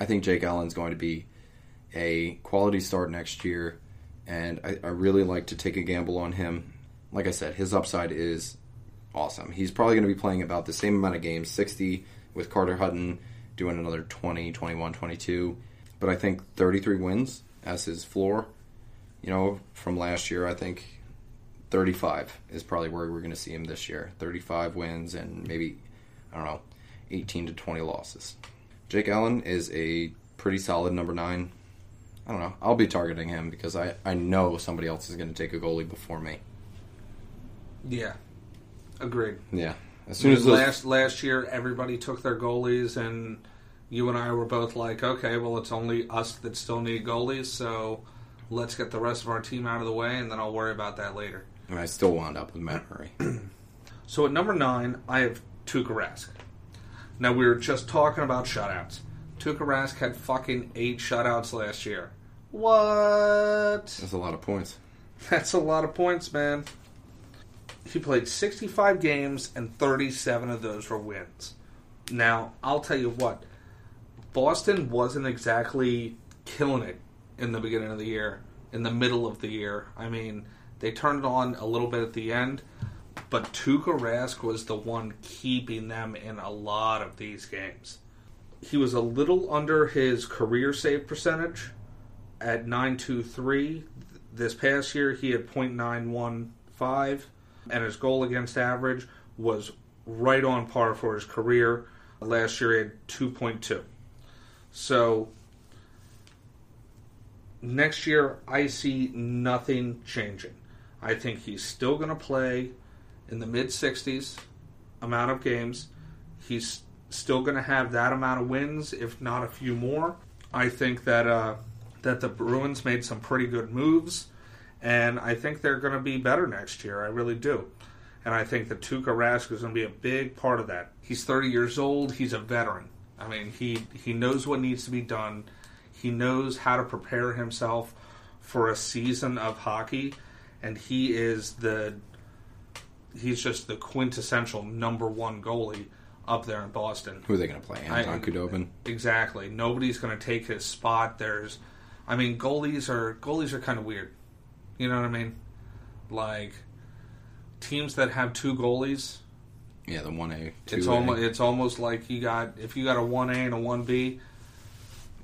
I think Jake Allen's going to be a quality start next year, and I really like to take a gamble on him. Like I said, his upside is awesome. He's probably going to be playing about the same amount of games, 60 with Carter Hutton, doing another 20, 21, 22. But I think 33 wins as his floor. You know, from last year, I think 35 is probably where we're going to see him this year. 35 wins and maybe, I don't know, 18 to 20 losses. Jake Allen is a pretty solid number 9. I don't know. I'll be targeting him because I know somebody else is going to take a goalie before me. Yeah. Agreed. Yeah. As soon as last year, everybody took their goalies, and you and I were both like, okay, well, it's only us that still need goalies, so let's get the rest of our team out of the way, and then I'll worry about that later. And I still wound up with Matt Murray. So at number 9, I have Tuukka Rask. Now, we were just talking about shutouts. Tuukka Rask had fucking 8 shutouts last year. What? That's a lot of points. That's a lot of points, man. He played 65 games, and 37 of those were wins. Now, I'll tell you what. Boston wasn't exactly killing it in the beginning of the year, in the middle of the year. I mean, they turned it on a little bit at the end, but Tuukka Rask was the one keeping them in a lot of these games. He was a little under his career save percentage at .923. This past year, he had .915. And his goal against average was right on par for his career. Last year, he had 2.2. So, next year, I see nothing changing. I think he's still going to play in the mid-60s amount of games. He's still going to have that amount of wins, if not a few more. I think that the Bruins made some pretty good moves. And I think they're going to be better next year. I really do. And I think that Tuukka Rask is going to be a big part of that. He's 30 years old. He's a veteran. I mean, he knows what needs to be done. He knows how to prepare himself for a season of hockey. And he's just the quintessential number 1 goalie up there in Boston. Who are they going to play? Anton Kudobin? Exactly. Nobody's going to take his spot. Goalies are kind of weird. You know what I mean? Like, teams that have 2 goalies... Yeah, the 1A, 2A. It's almost like if you got a 1A and a 1B,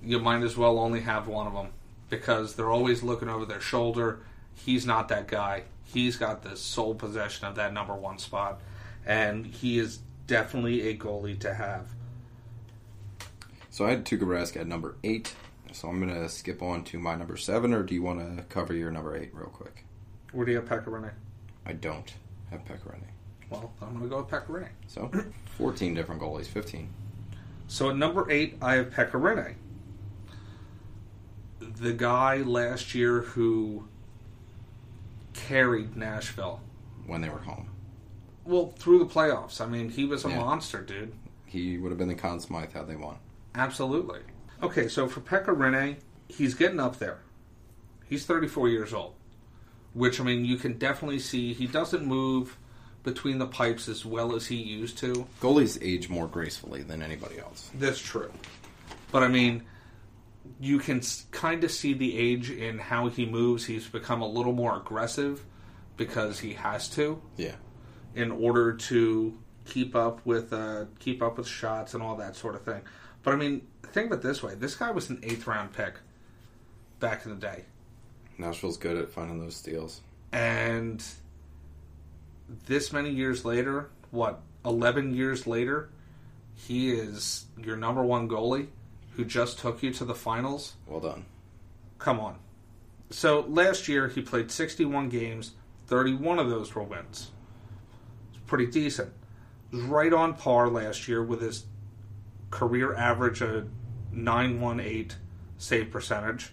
you might as well only have one of them. Because they're always looking over their shoulder. He's not that guy. He's got the sole possession of that number 1 spot. And he is definitely a goalie to have. So I had Tuukka Rask at number 8. So I'm going to skip on to my number 7, or do you want to cover your number 8 real quick? Where do you have Pekka Rinne? I don't have Pekka Rinne. Well, I'm going to go with Pekka Rinne. So, 14 different goalies, 15. So at number 8, I have Pekka Rinne. The guy last year who carried Nashville. When they were home. Well, through the playoffs. I mean, he was a monster, dude. He would have been the Conn Smythe had they won. Absolutely. Okay, so for Pekka Rinne, he's getting up there. He's 34 years old, which, I mean, you can definitely see he doesn't move between the pipes as well as he used to. Goalies age more gracefully than anybody else. That's true. But, I mean, you can kind of see the age in how he moves. He's become a little more aggressive because he has to. Yeah. In order to keep up with shots and all that sort of thing. But, I mean, think of it this way. This guy was an 8th-round pick back in the day. Nashville's good at finding those steals. And this many years later, 11 years later, he is your number 1 goalie who just took you to the finals. Well done. Come on. So, last year, he played 61 games. 31 of those were wins. It's pretty decent. It was right on par last year with his career average of .918 save percentage.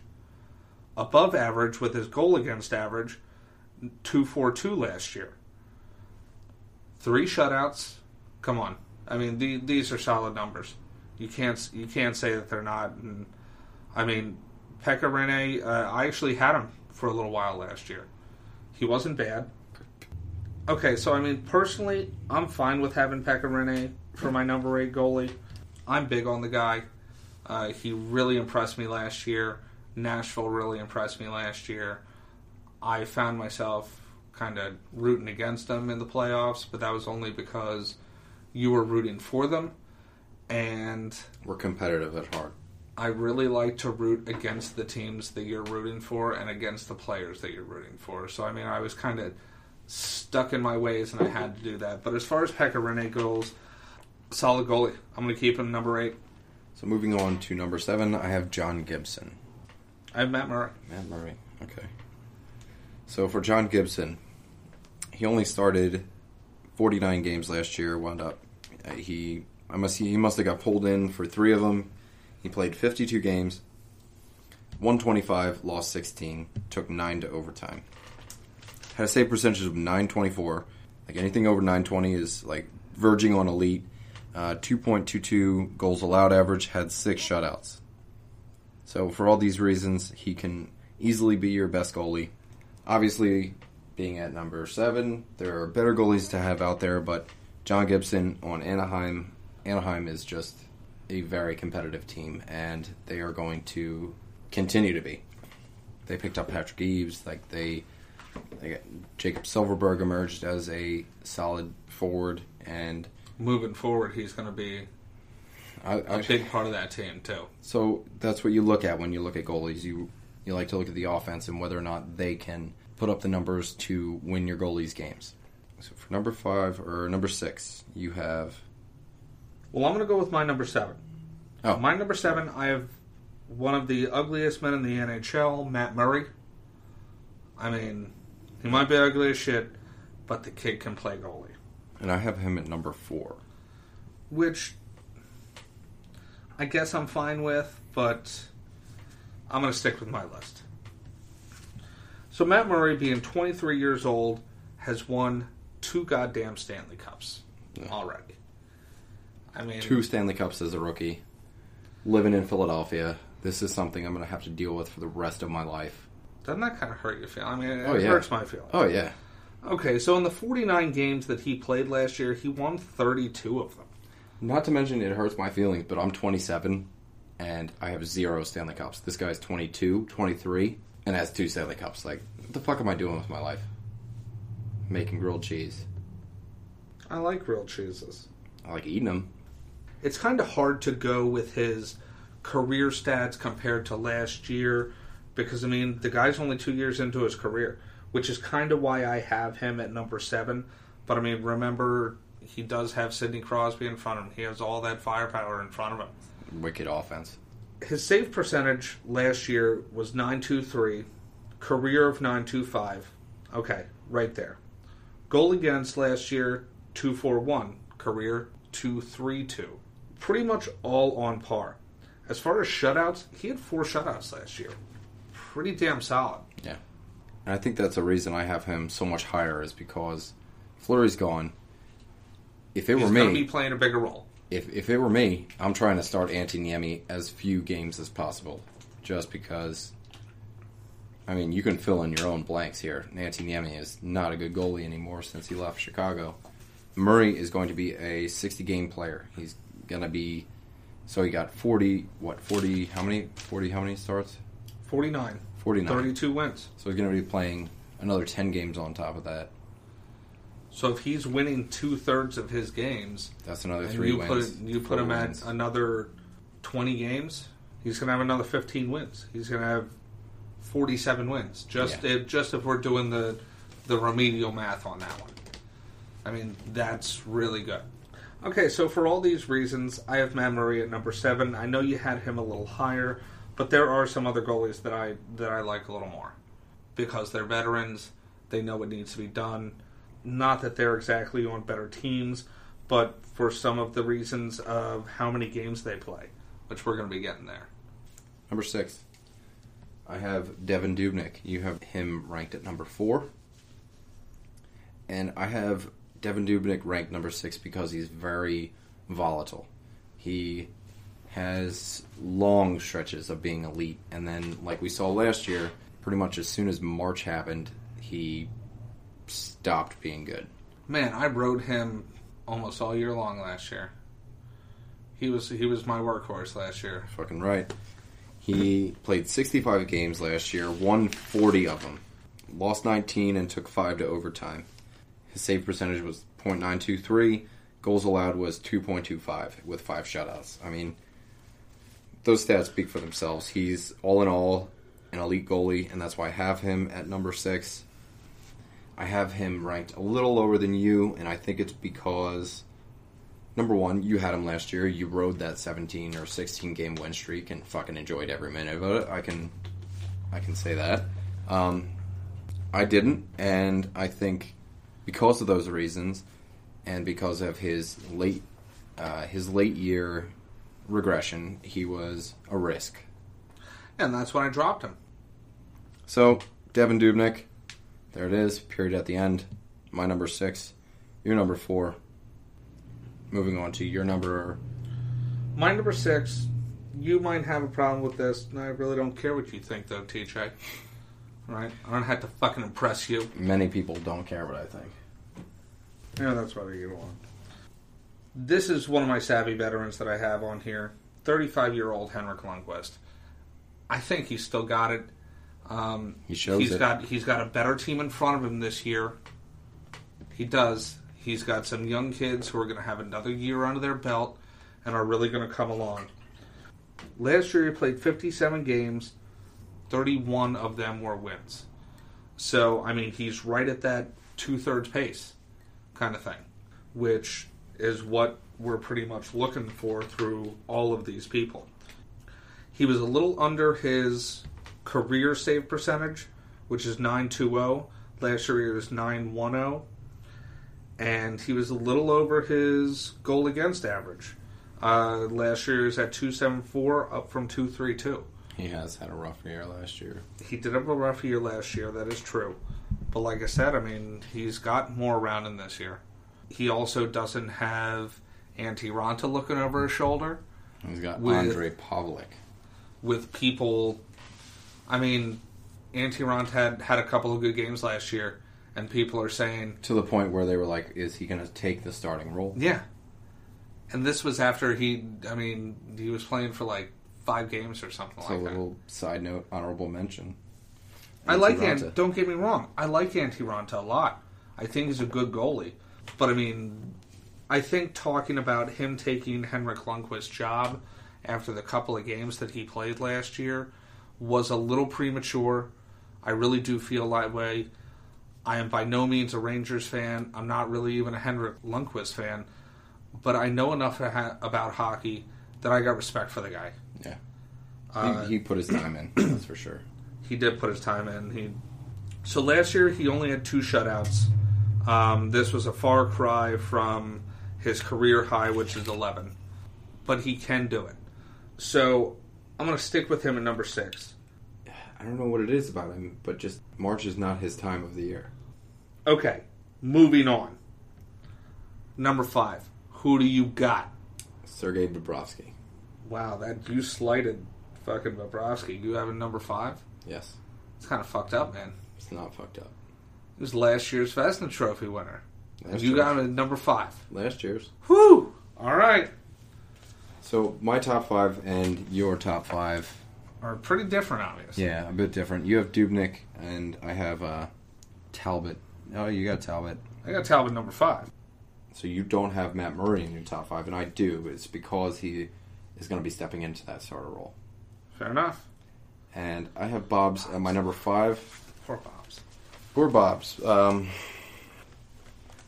Above average with his goal against average, .242 last year. 3 shutouts, come on. I mean, these are solid numbers. You can't say that they're not. And, I mean, Pekka Rinne, I actually had him for a little while last year. He wasn't bad. Okay, so I mean, personally, I'm fine with having Pekka Rinne for my number 8 goalie. I'm big on the guy. He really impressed me last year. Nashville really impressed me last year. I found myself kind of rooting against them in the playoffs, but that was only because you were rooting for them, and we're competitive at heart. I really like to root against the teams that you're rooting for and against the players that you're rooting for. So, I mean, I was kind of stuck in my ways, and I had to do that. But as far as Pekka Rinne goes, solid goalie. I'm going to keep him number 8. So moving on to number 7, I have John Gibson. I have Matt Murray. Matt Murray, okay. So for John Gibson, he only started 49 games last year, wound up. He must have got pulled in for 3 of them. He played 52 games, won 25, lost 16, took 9 to overtime. Had a save percentage of .924. Like, anything over .920 is, like, verging on elite. 2.22 goals allowed average, had 6 shutouts. So for all these reasons, he can easily be your best goalie. Obviously, being at number 7, there are better goalies to have out there, but John Gibson on Anaheim. Anaheim is just a very competitive team, and they are going to continue to be. They picked up Patrick Eaves. Like, they got Jacob Silverberg emerged as a solid forward, and moving forward, he's going to be a big part of that team too. So that's what you look at when you look at goalies. You like to look at the offense and whether or not they can put up the numbers to win your goalies' games. So for number 5 or number 6, you have... Well, I'm going to go with my number 7. Oh. My number 7, I have one of the ugliest men in the NHL, Matt Murray. I mean, he might be ugly as shit, but the kid can play goalie. And I have him at number 4. Which I guess I'm fine with, but I'm going to stick with my list. So Matt Murray, being 23 years old, has won 2 goddamn Stanley Cups already. I mean, 2 Stanley Cups as a rookie, living in Philadelphia. This is something I'm going to have to deal with for the rest of my life. Doesn't that kind of hurt your feelings? I mean, it hurts my feelings. Oh, yeah. Okay, so in the 49 games that he played last year, he won 32 of them. Not to mention it hurts my feelings, but I'm 27, and I have 0 Stanley Cups. This guy's 22, 23, and has 2 Stanley Cups. Like, what the fuck am I doing with my life? Making grilled cheese. I like grilled cheeses. I like eating them. It's kind of hard to go with his career stats compared to last year because, I mean, the guy's only 2 years into his career, which is kind of why I have him at number 7. But, I mean, remember, he does have Sidney Crosby in front of him. He has all that firepower in front of him. Wicked offense. His save percentage last year was .923, career of .925. Okay, right there. Goal against last year, .241, career .232. Pretty much all on par. As far as shutouts, he had 4 shutouts last year. Pretty damn solid. Yeah. And I think that's the reason I have him so much higher is because Fleury's gone. He's going to be playing a bigger role. If it were me, I'm trying to start Antti Niemi as few games as possible. Just because, I mean, you can fill in your own blanks here. Antti Niemi is not a good goalie anymore since he left Chicago. Murray is going to be a 60-game player. He's going to be... So he got 40 how many starts? 49. 32 wins. So he's going to be playing another 10 games on top of that. So if he's winning 2/3 of his games... That's another 3 wins. You put him at another 20 games, he's going to have another 15 wins. He's going to have 47 wins. If we're doing the remedial math on that one. I mean, that's really good. Okay, so for all these reasons, I have Matt Murray at number 7. I know you had him a little higher, but there are some other goalies that I like a little more. Because they're veterans, they know what needs to be done. Not that they're exactly on better teams, but for some of the reasons of how many games they play, which we're going to be getting there. Number 6, I have Devin Dubnyk. You have him ranked at number 4. And I have... Devin Dubnyk ranked number 6 because he's very volatile. He has long stretches of being elite, and then, like we saw last year, pretty much as soon as March happened, he stopped being good. Man, I rode him almost all year long last year. He was my workhorse last year. Fucking right. He played 65 games last year, won 40 of them, lost 19, and took 5 to overtime. His save percentage was .923. Goals allowed was 2.25 with 5 shutouts. I mean, those stats speak for themselves. He's, all in all, an elite goalie, and that's why I have him at number 6. I have him ranked a little lower than you, and I think it's because, number one, you had him last year. You rode that 17 or 16 game win streak and fucking enjoyed every minute of it. I can say that. I didn't, and I think because of those reasons, and because of his late year regression, he was a risk, and that's when I dropped him. So Devin Dubnyk. There it is, period at the end. My number 6, your number 4. Moving on to your number... My number 6, you might have a problem with this, and I really don't care what you think, though, TJ. Right? I don't have to fucking impress you. Many people don't care what I think. Yeah, that's what I get on. This is one of my savvy veterans that I have on here. 35-year-old Henrik Lundqvist. I think he's still got it. He's got a better team in front of him this year. He does. He's got some young kids who are going to have another year under their belt and are really going to come along. Last year he played 57 games. 31 of them were wins. So, I mean, he's right at that two-thirds pace kind of thing, which is what we're pretty much looking for through all of these people. He was a little under his career save percentage, which is .920. Last year it was .910, and he was a little over his goal against average. Last year he was at .274, up from .232. He has had a rough year last year. He did have a rough year last year, that is true. But like I said, I mean, he's got more around him this year. He also doesn't have Antti Raanta looking over his shoulder. He's got Andre Pavlik. With people... I mean, Antti Raanta had a couple of good games last year, and people are saying... To the point where they were like, is he going to take the starting role? Yeah. And this was after he was playing for like 5 games or something like that. It's a little side note, honorable mention. I like Raanta. Don't get me wrong. I like Antti Raanta a lot. I think he's a good goalie. But, I mean, I think talking about him taking Henrik Lundqvist's job after the couple of games that he played last year... was a little premature. I really do feel that way. I am by no means a Rangers fan. I'm not really even a Henrik Lundqvist fan. But I know enough about hockey that I got respect for the guy. Yeah. He put his time in, that's for sure. He did put his time in. So last year he only had 2 shutouts. This was a far cry from his career high, which is 11. But he can do it. So... I'm going to stick with him at number 6. I don't know what it is about him, but just March is not his time of the year. Okay, moving on. Number 5. Who do you got? Sergei Bobrovsky. Wow, you slighted fucking Bobrovsky. You have him number 5? Yes. It's kind of fucked up, man. It's not fucked up. He was last year's Vezina Trophy winner. You got him at number 5. Last year's. Whew! All right. So my top 5 and your top 5 are pretty different, obviously. Yeah, a bit different. You have Dubnyk, and I have Talbot. Oh, you got Talbot. I got Talbot number 5. So you don't have Matt Murray in your top 5, and I do. It's because he is going to be stepping into that starter role. Fair enough. And I have Bob's at my number 5. Poor Bob's. Poor Bob's.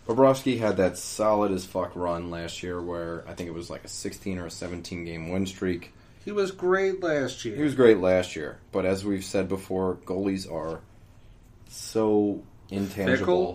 Bobrovsky had that solid-as-fuck run last year where I think it was like a 16 or a 17-game win streak. He was great last year. But as we've said before, goalies are so intangible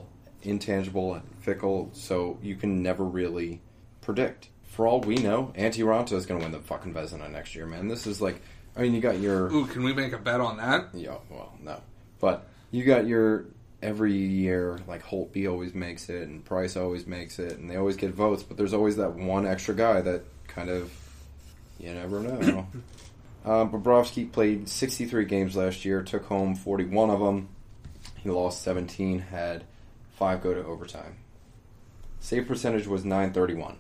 and fickle, so you can never really predict. For all we know, Antti Raanta is going to win the fucking Vezina next year, man. This is like... I mean, you got your... Ooh, can we make a bet on that? Yeah, well, no. But you got your... every year, like Holtby always makes it and Price always makes it and they always get votes, but there's always that one extra guy that kind of, you never know. Bobrovsky played 63 games last year, took home 41 of them. He lost 17, had 5 go to overtime. Save percentage was .931,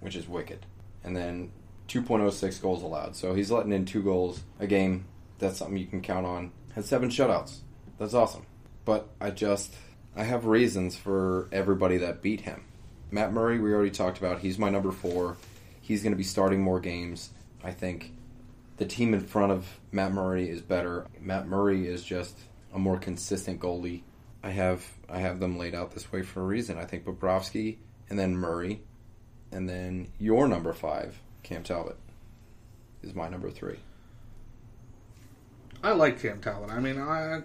which is wicked. And then 2.06 goals allowed. So he's letting in 2 goals a game. That's something you can count on. Had 7 shutouts. That's awesome. But I have reasons for everybody that beat him. Matt Murray, we already talked about. He's my number 4. He's going to be starting more games. I think the team in front of Matt Murray is better. Matt Murray is just a more consistent goalie. I have them laid out this way for a reason. I think Bobrovsky and then Murray and then your number 5, Cam Talbot, is my number 3. I like Cam Talbot. I mean, I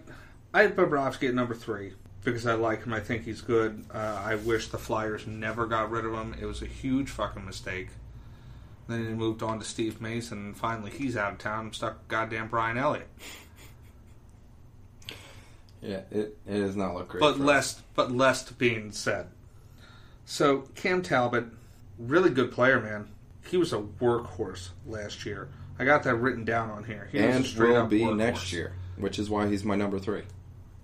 had Bobrovsky at number 3 because I like him. I think he's good. I wish the Flyers never got rid of him. It was a huge fucking mistake. Then he moved on to Steve Mason, and finally he's out of town. I'm stuck with goddamn Brian Elliott. Yeah, it does not look great. But lest being said. So, Cam Talbot, really good player, man. He was a workhorse last year. I got that written down on here. And will be workhorse next year, which is why he's my number 3.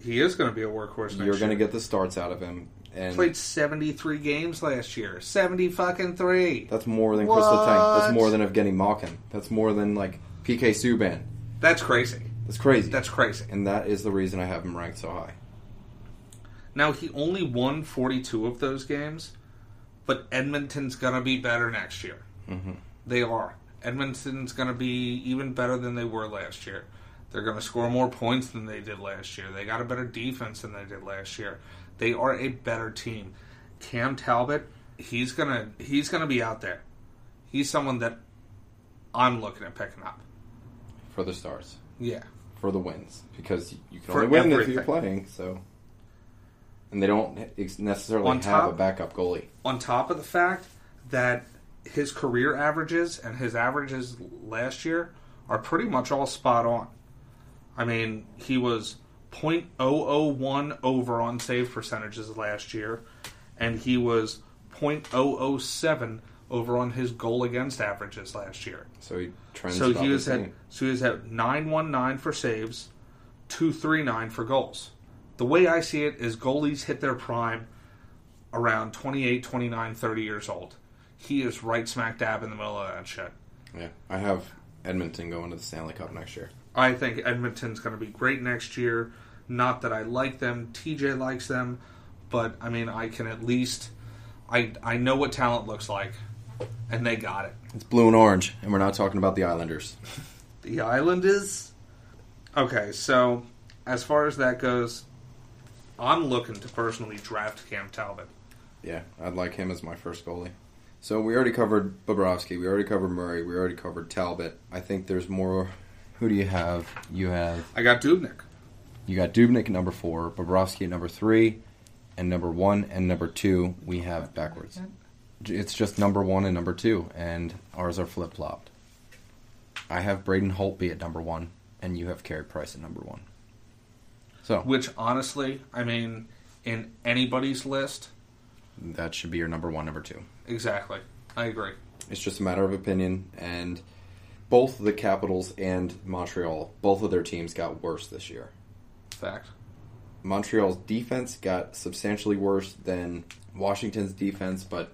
He is going to be a workhorse next year. You're going to get the starts out of him. And played 73 games last year. 73! That's more than Chris Letang. That's more than Evgeny Malkin. That's more than, like, P.K. Subban. That's crazy. That's crazy. And that is the reason I have him ranked so high. Now, he only won 42 of those games, but Edmonton's going to be better next year. Mm-hmm. They are. Edmonton's going to be even better than they were last year. They're going to score more points than they did last year. They got a better defense than they did last year. They are a better team. Cam Talbot, he's gonna be out there. He's someone that I'm looking at picking up. For the stars. Yeah. For the wins. Because you can only win if you're playing, so. And they don't necessarily have a backup goalie. On top of the fact that his career averages and his averages last year are pretty much all spot on. I mean, he was .001 over on save percentages last year, and he was .007 over on his goal against averages last year. So he was at .919 for saves, .239 for goals. The way I see it is goalies hit their prime around 28, 29, 30 years old. He is right smack dab in the middle of that shit. Yeah, I have Edmonton going to the Stanley Cup next year. I think Edmonton's going to be great next year. Not that I like them. TJ likes them. But, I mean, I can at least... I know what talent looks like. And they got it. It's blue and orange. And we're not talking about the Islanders. The Islanders? Okay, so as far as that goes, I'm looking to personally draft Cam Talbot. Yeah, I'd like him as my first goalie. So we already covered Bobrovsky. We already covered Murray. We already covered Talbot. I think there's more... Who do you have? You have... I got Dubnyk. You got Dubnyk at number 4, Bobrovsky at number 3, and number 1 and number 2 we have backwards. It's just number 1 and number 2, and ours are flip-flopped. I have Braden Holtby at number 1, and you have Carey Price at number 1. So, which, honestly, I mean, in anybody's list... That should be your number 1, number 2. Exactly. I agree. It's just a matter of opinion, and... Both the Capitals and Montreal, both of their teams got worse this year. Fact. Montreal's defense got substantially worse than Washington's defense, but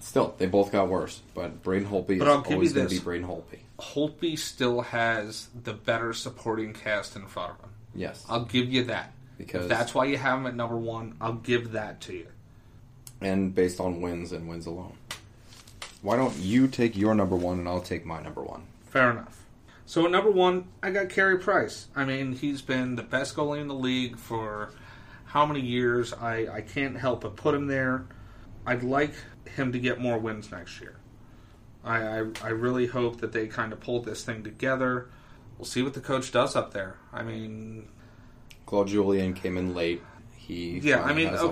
still, they both got worse. But Braden Holtby is always going to be Braden Holtby. Holtby still has the better supporting cast in front of him. Yes. I'll give you that. Because if that's why you have him at number 1, I'll give that to you. And based on wins and wins alone. Why don't you take your number 1 and I'll take my number 1? Fair enough. So at number 1, I got Carey Price. I mean, he's been the best goalie in the league for how many years? I can't help but put him there. I'd like him to get more wins next year. I really hope that they kind of pull this thing together. We'll see what the coach does up there. I mean... Claude Julien came in late. I'll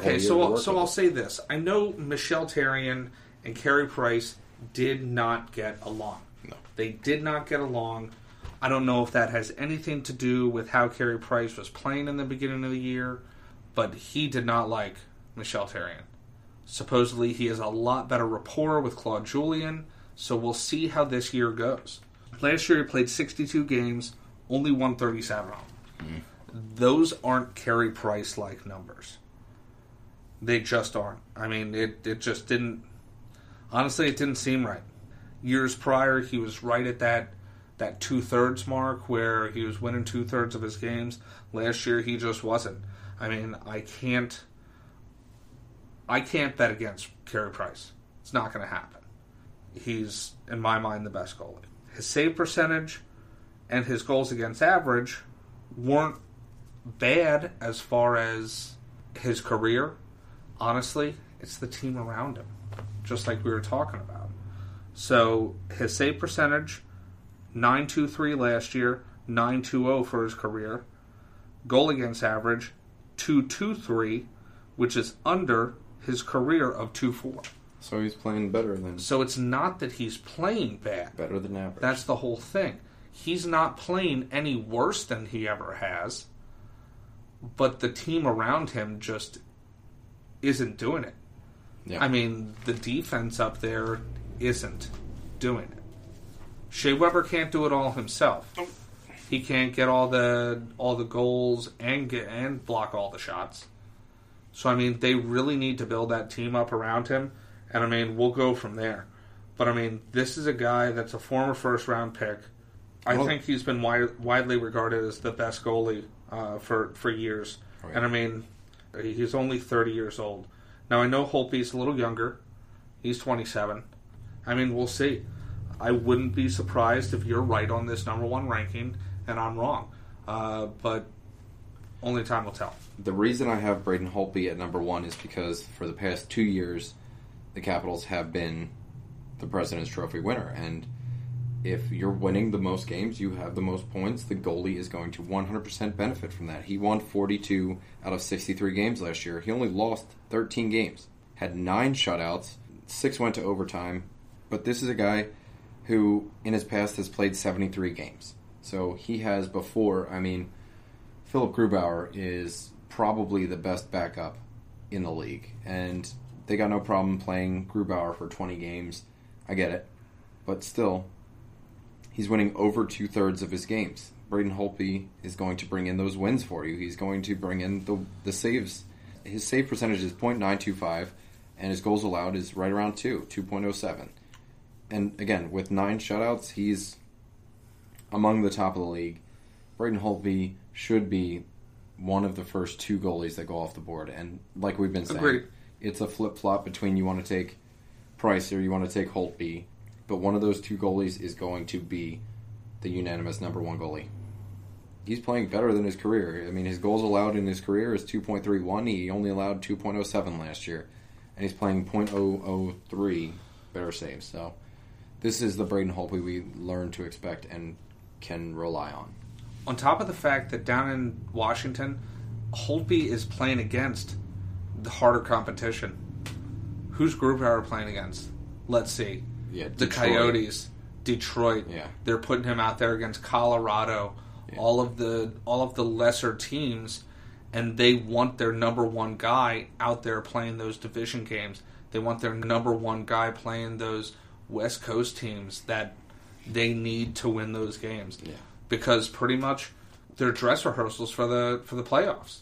say this. I know Michel Therrien and Carey Price did not get along. No. They did not get along. I don't know if that has anything to do with how Carey Price was playing in the beginning of the year, but he did not like Michel Therrien. Supposedly, he has a lot better rapport with Claude Julien, so we'll see how this year goes. Last year, he played 62 games, only won 37 of them. Those aren't Carey Price-like numbers. They just aren't. I mean, it just didn't... Honestly, it didn't seem right. Years prior, he was right at that two-thirds mark where he was winning two-thirds of his games. Last year, he just wasn't. I mean, I can't bet against Carey Price. It's not going to happen. He's, in my mind, the best goalie. His save percentage and his goals against average weren't bad as far as his career. Honestly, it's the team around him, just like we were talking about. So his save percentage, 9.23 last year, 9.20 for his career. Goal against average, 2.23, which is under his career of 2.4. So he's playing better than... So it's not that he's playing bad. Better than average. That's the whole thing. He's not playing any worse than he ever has, but the team around him just isn't doing it. Yeah. I mean, the defense up there isn't doing it. Shea Weber can't do it all himself. Oh. He can't get all the goals and block all the shots. So, I mean, they really need to build that team up around him. And, I mean, we'll go from there. But, I mean, this is a guy that's a former first-round pick. I think he's been widely regarded as the best goalie for years. Oh, yeah. And, I mean, he's only 30 years old. Now, I know Holtby's a little younger. He's 27. I mean, we'll see. I wouldn't be surprised if you're right on this number one ranking and I'm wrong. But... only time will tell. The reason I have Braden Holtby at number one is because for the past 2 years, the Capitals have been the President's Trophy winner. And if you're winning the most games, you have the most points, the goalie is going to 100% benefit from that. He won 42 out of 63 games last year. He only lost 13 games, had 9 shutouts, 6 went to overtime. But this is a guy who, in his past, has played 73 games. So he has before, I mean... Philip Grubauer is probably the best backup in the league, and they got no problem playing Grubauer for 20 games. I get it. But still, he's winning over two-thirds of his games. Braden Holtby is going to bring in those wins for you. He's going to bring in the saves. His save percentage is .925, and his goals allowed is right around 2.07. And again, with 9 shutouts, he's among the top of the league. Braden Holtby should be one of the first 2 goalies that go off the board. And like we've been saying, agreed, it's a flip-flop between you want to take Price or you want to take Holtby. But one of those 2 goalies is going to be the unanimous number one goalie. He's playing better than his career. I mean, his goals allowed in his career is 2.31. He only allowed 2.07 last year. And he's playing .003 better saves. So this is the Braden Holtby we learned to expect and can rely on. On top of the fact that down in Washington, Holtby is playing against the harder competition. Who's Grubauer playing against? Let's see. Yeah, the Coyotes, Detroit. Yeah. They're putting him out there against Colorado, yeah, all of the lesser teams, and they want their number one guy out there playing those division games. They want their number one guy playing those West Coast teams that they need to win those games. Yeah. Because pretty much they're dress rehearsals for the playoffs.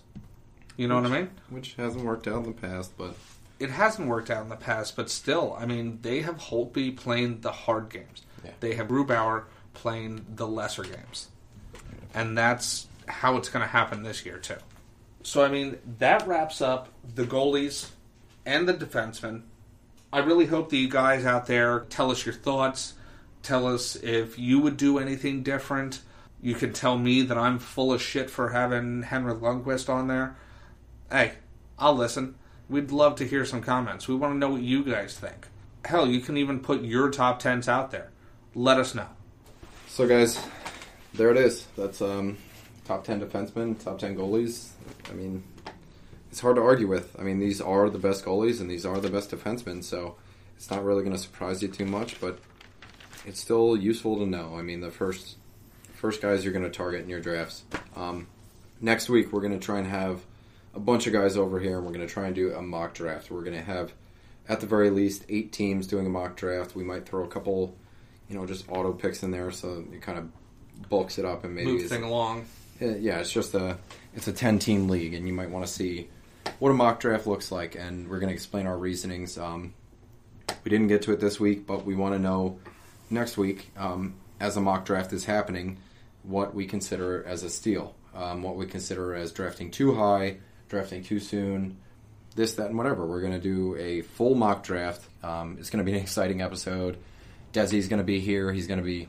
You know what I mean? Which hasn't worked out in the past, but... It hasn't worked out in the past, but still, I mean, they have Holtby playing the hard games. Yeah. They have Grubauer playing the lesser games. And that's how it's going to happen this year, too. So, I mean, that wraps up the goalies and the defensemen. I really hope that you guys out there tell us your thoughts. Tell us if you would do anything different. You can tell me that I'm full of shit for having Henrik Lundqvist on there. Hey, I'll listen. We'd love to hear some comments. We want to know what you guys think. Hell, you can even put your top 10s out there. Let us know. So, guys, there it is. That's top 10 defensemen, top 10 goalies. I mean, it's hard to argue with. I mean, these are the best goalies and these are the best defensemen, so it's not really going to surprise you too much, but it's still useful to know. I mean, the first guys you're going to target in your drafts. Next week, we're going to try and have a bunch of guys over here, and we're going to try and do a mock draft. We're going to have, at the very least, 8 teams doing a mock draft. We might throw a couple, just auto picks in there, so it kind of bulks it up and maybe moves thing along. Yeah, it's just it's a 10-team league, and you might want to see what a mock draft looks like, and we're going to explain our reasonings. We didn't get to it this week, but we want to know next week, as a mock draft is happening, what we consider as a steal, what we consider as drafting too high, drafting too soon, this, that, and whatever. We're going to do a full mock draft. It's going to be an exciting episode. Desi's going to be here. He's going to be,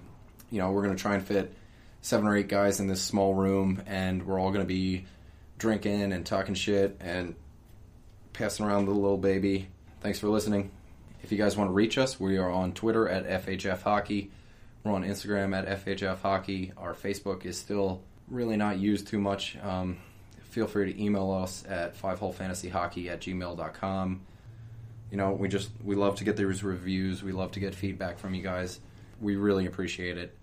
we're going to try and fit 7 or 8 guys in this small room, and we're all going to be drinking and talking shit and passing around the little baby. Thanks for listening. If you guys want to reach us, we are on Twitter at FHF Hockey. We're on Instagram at FHF Hockey. Our Facebook is still really not used too much. Feel free to email us at 5holefantasyhockey@gmail.com. We love to get these reviews. We love to get feedback from you guys. We really appreciate it.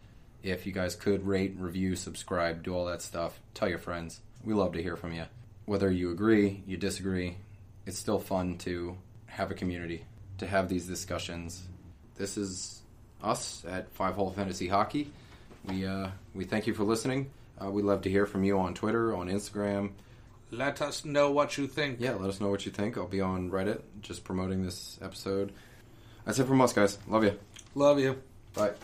If you guys could rate, review, subscribe, do all that stuff, tell your friends. We love to hear from you. Whether you agree, you disagree, it's still fun to have a community, to have these discussions. This is us at 5-Hole Fantasy Hockey. We thank you for listening. We'd love to hear from you on Twitter, on Instagram. Let us know what you think. Yeah, let us know what you think. I'll be on Reddit just promoting this episode. That's it from us, guys. Love you. Love you. Bye.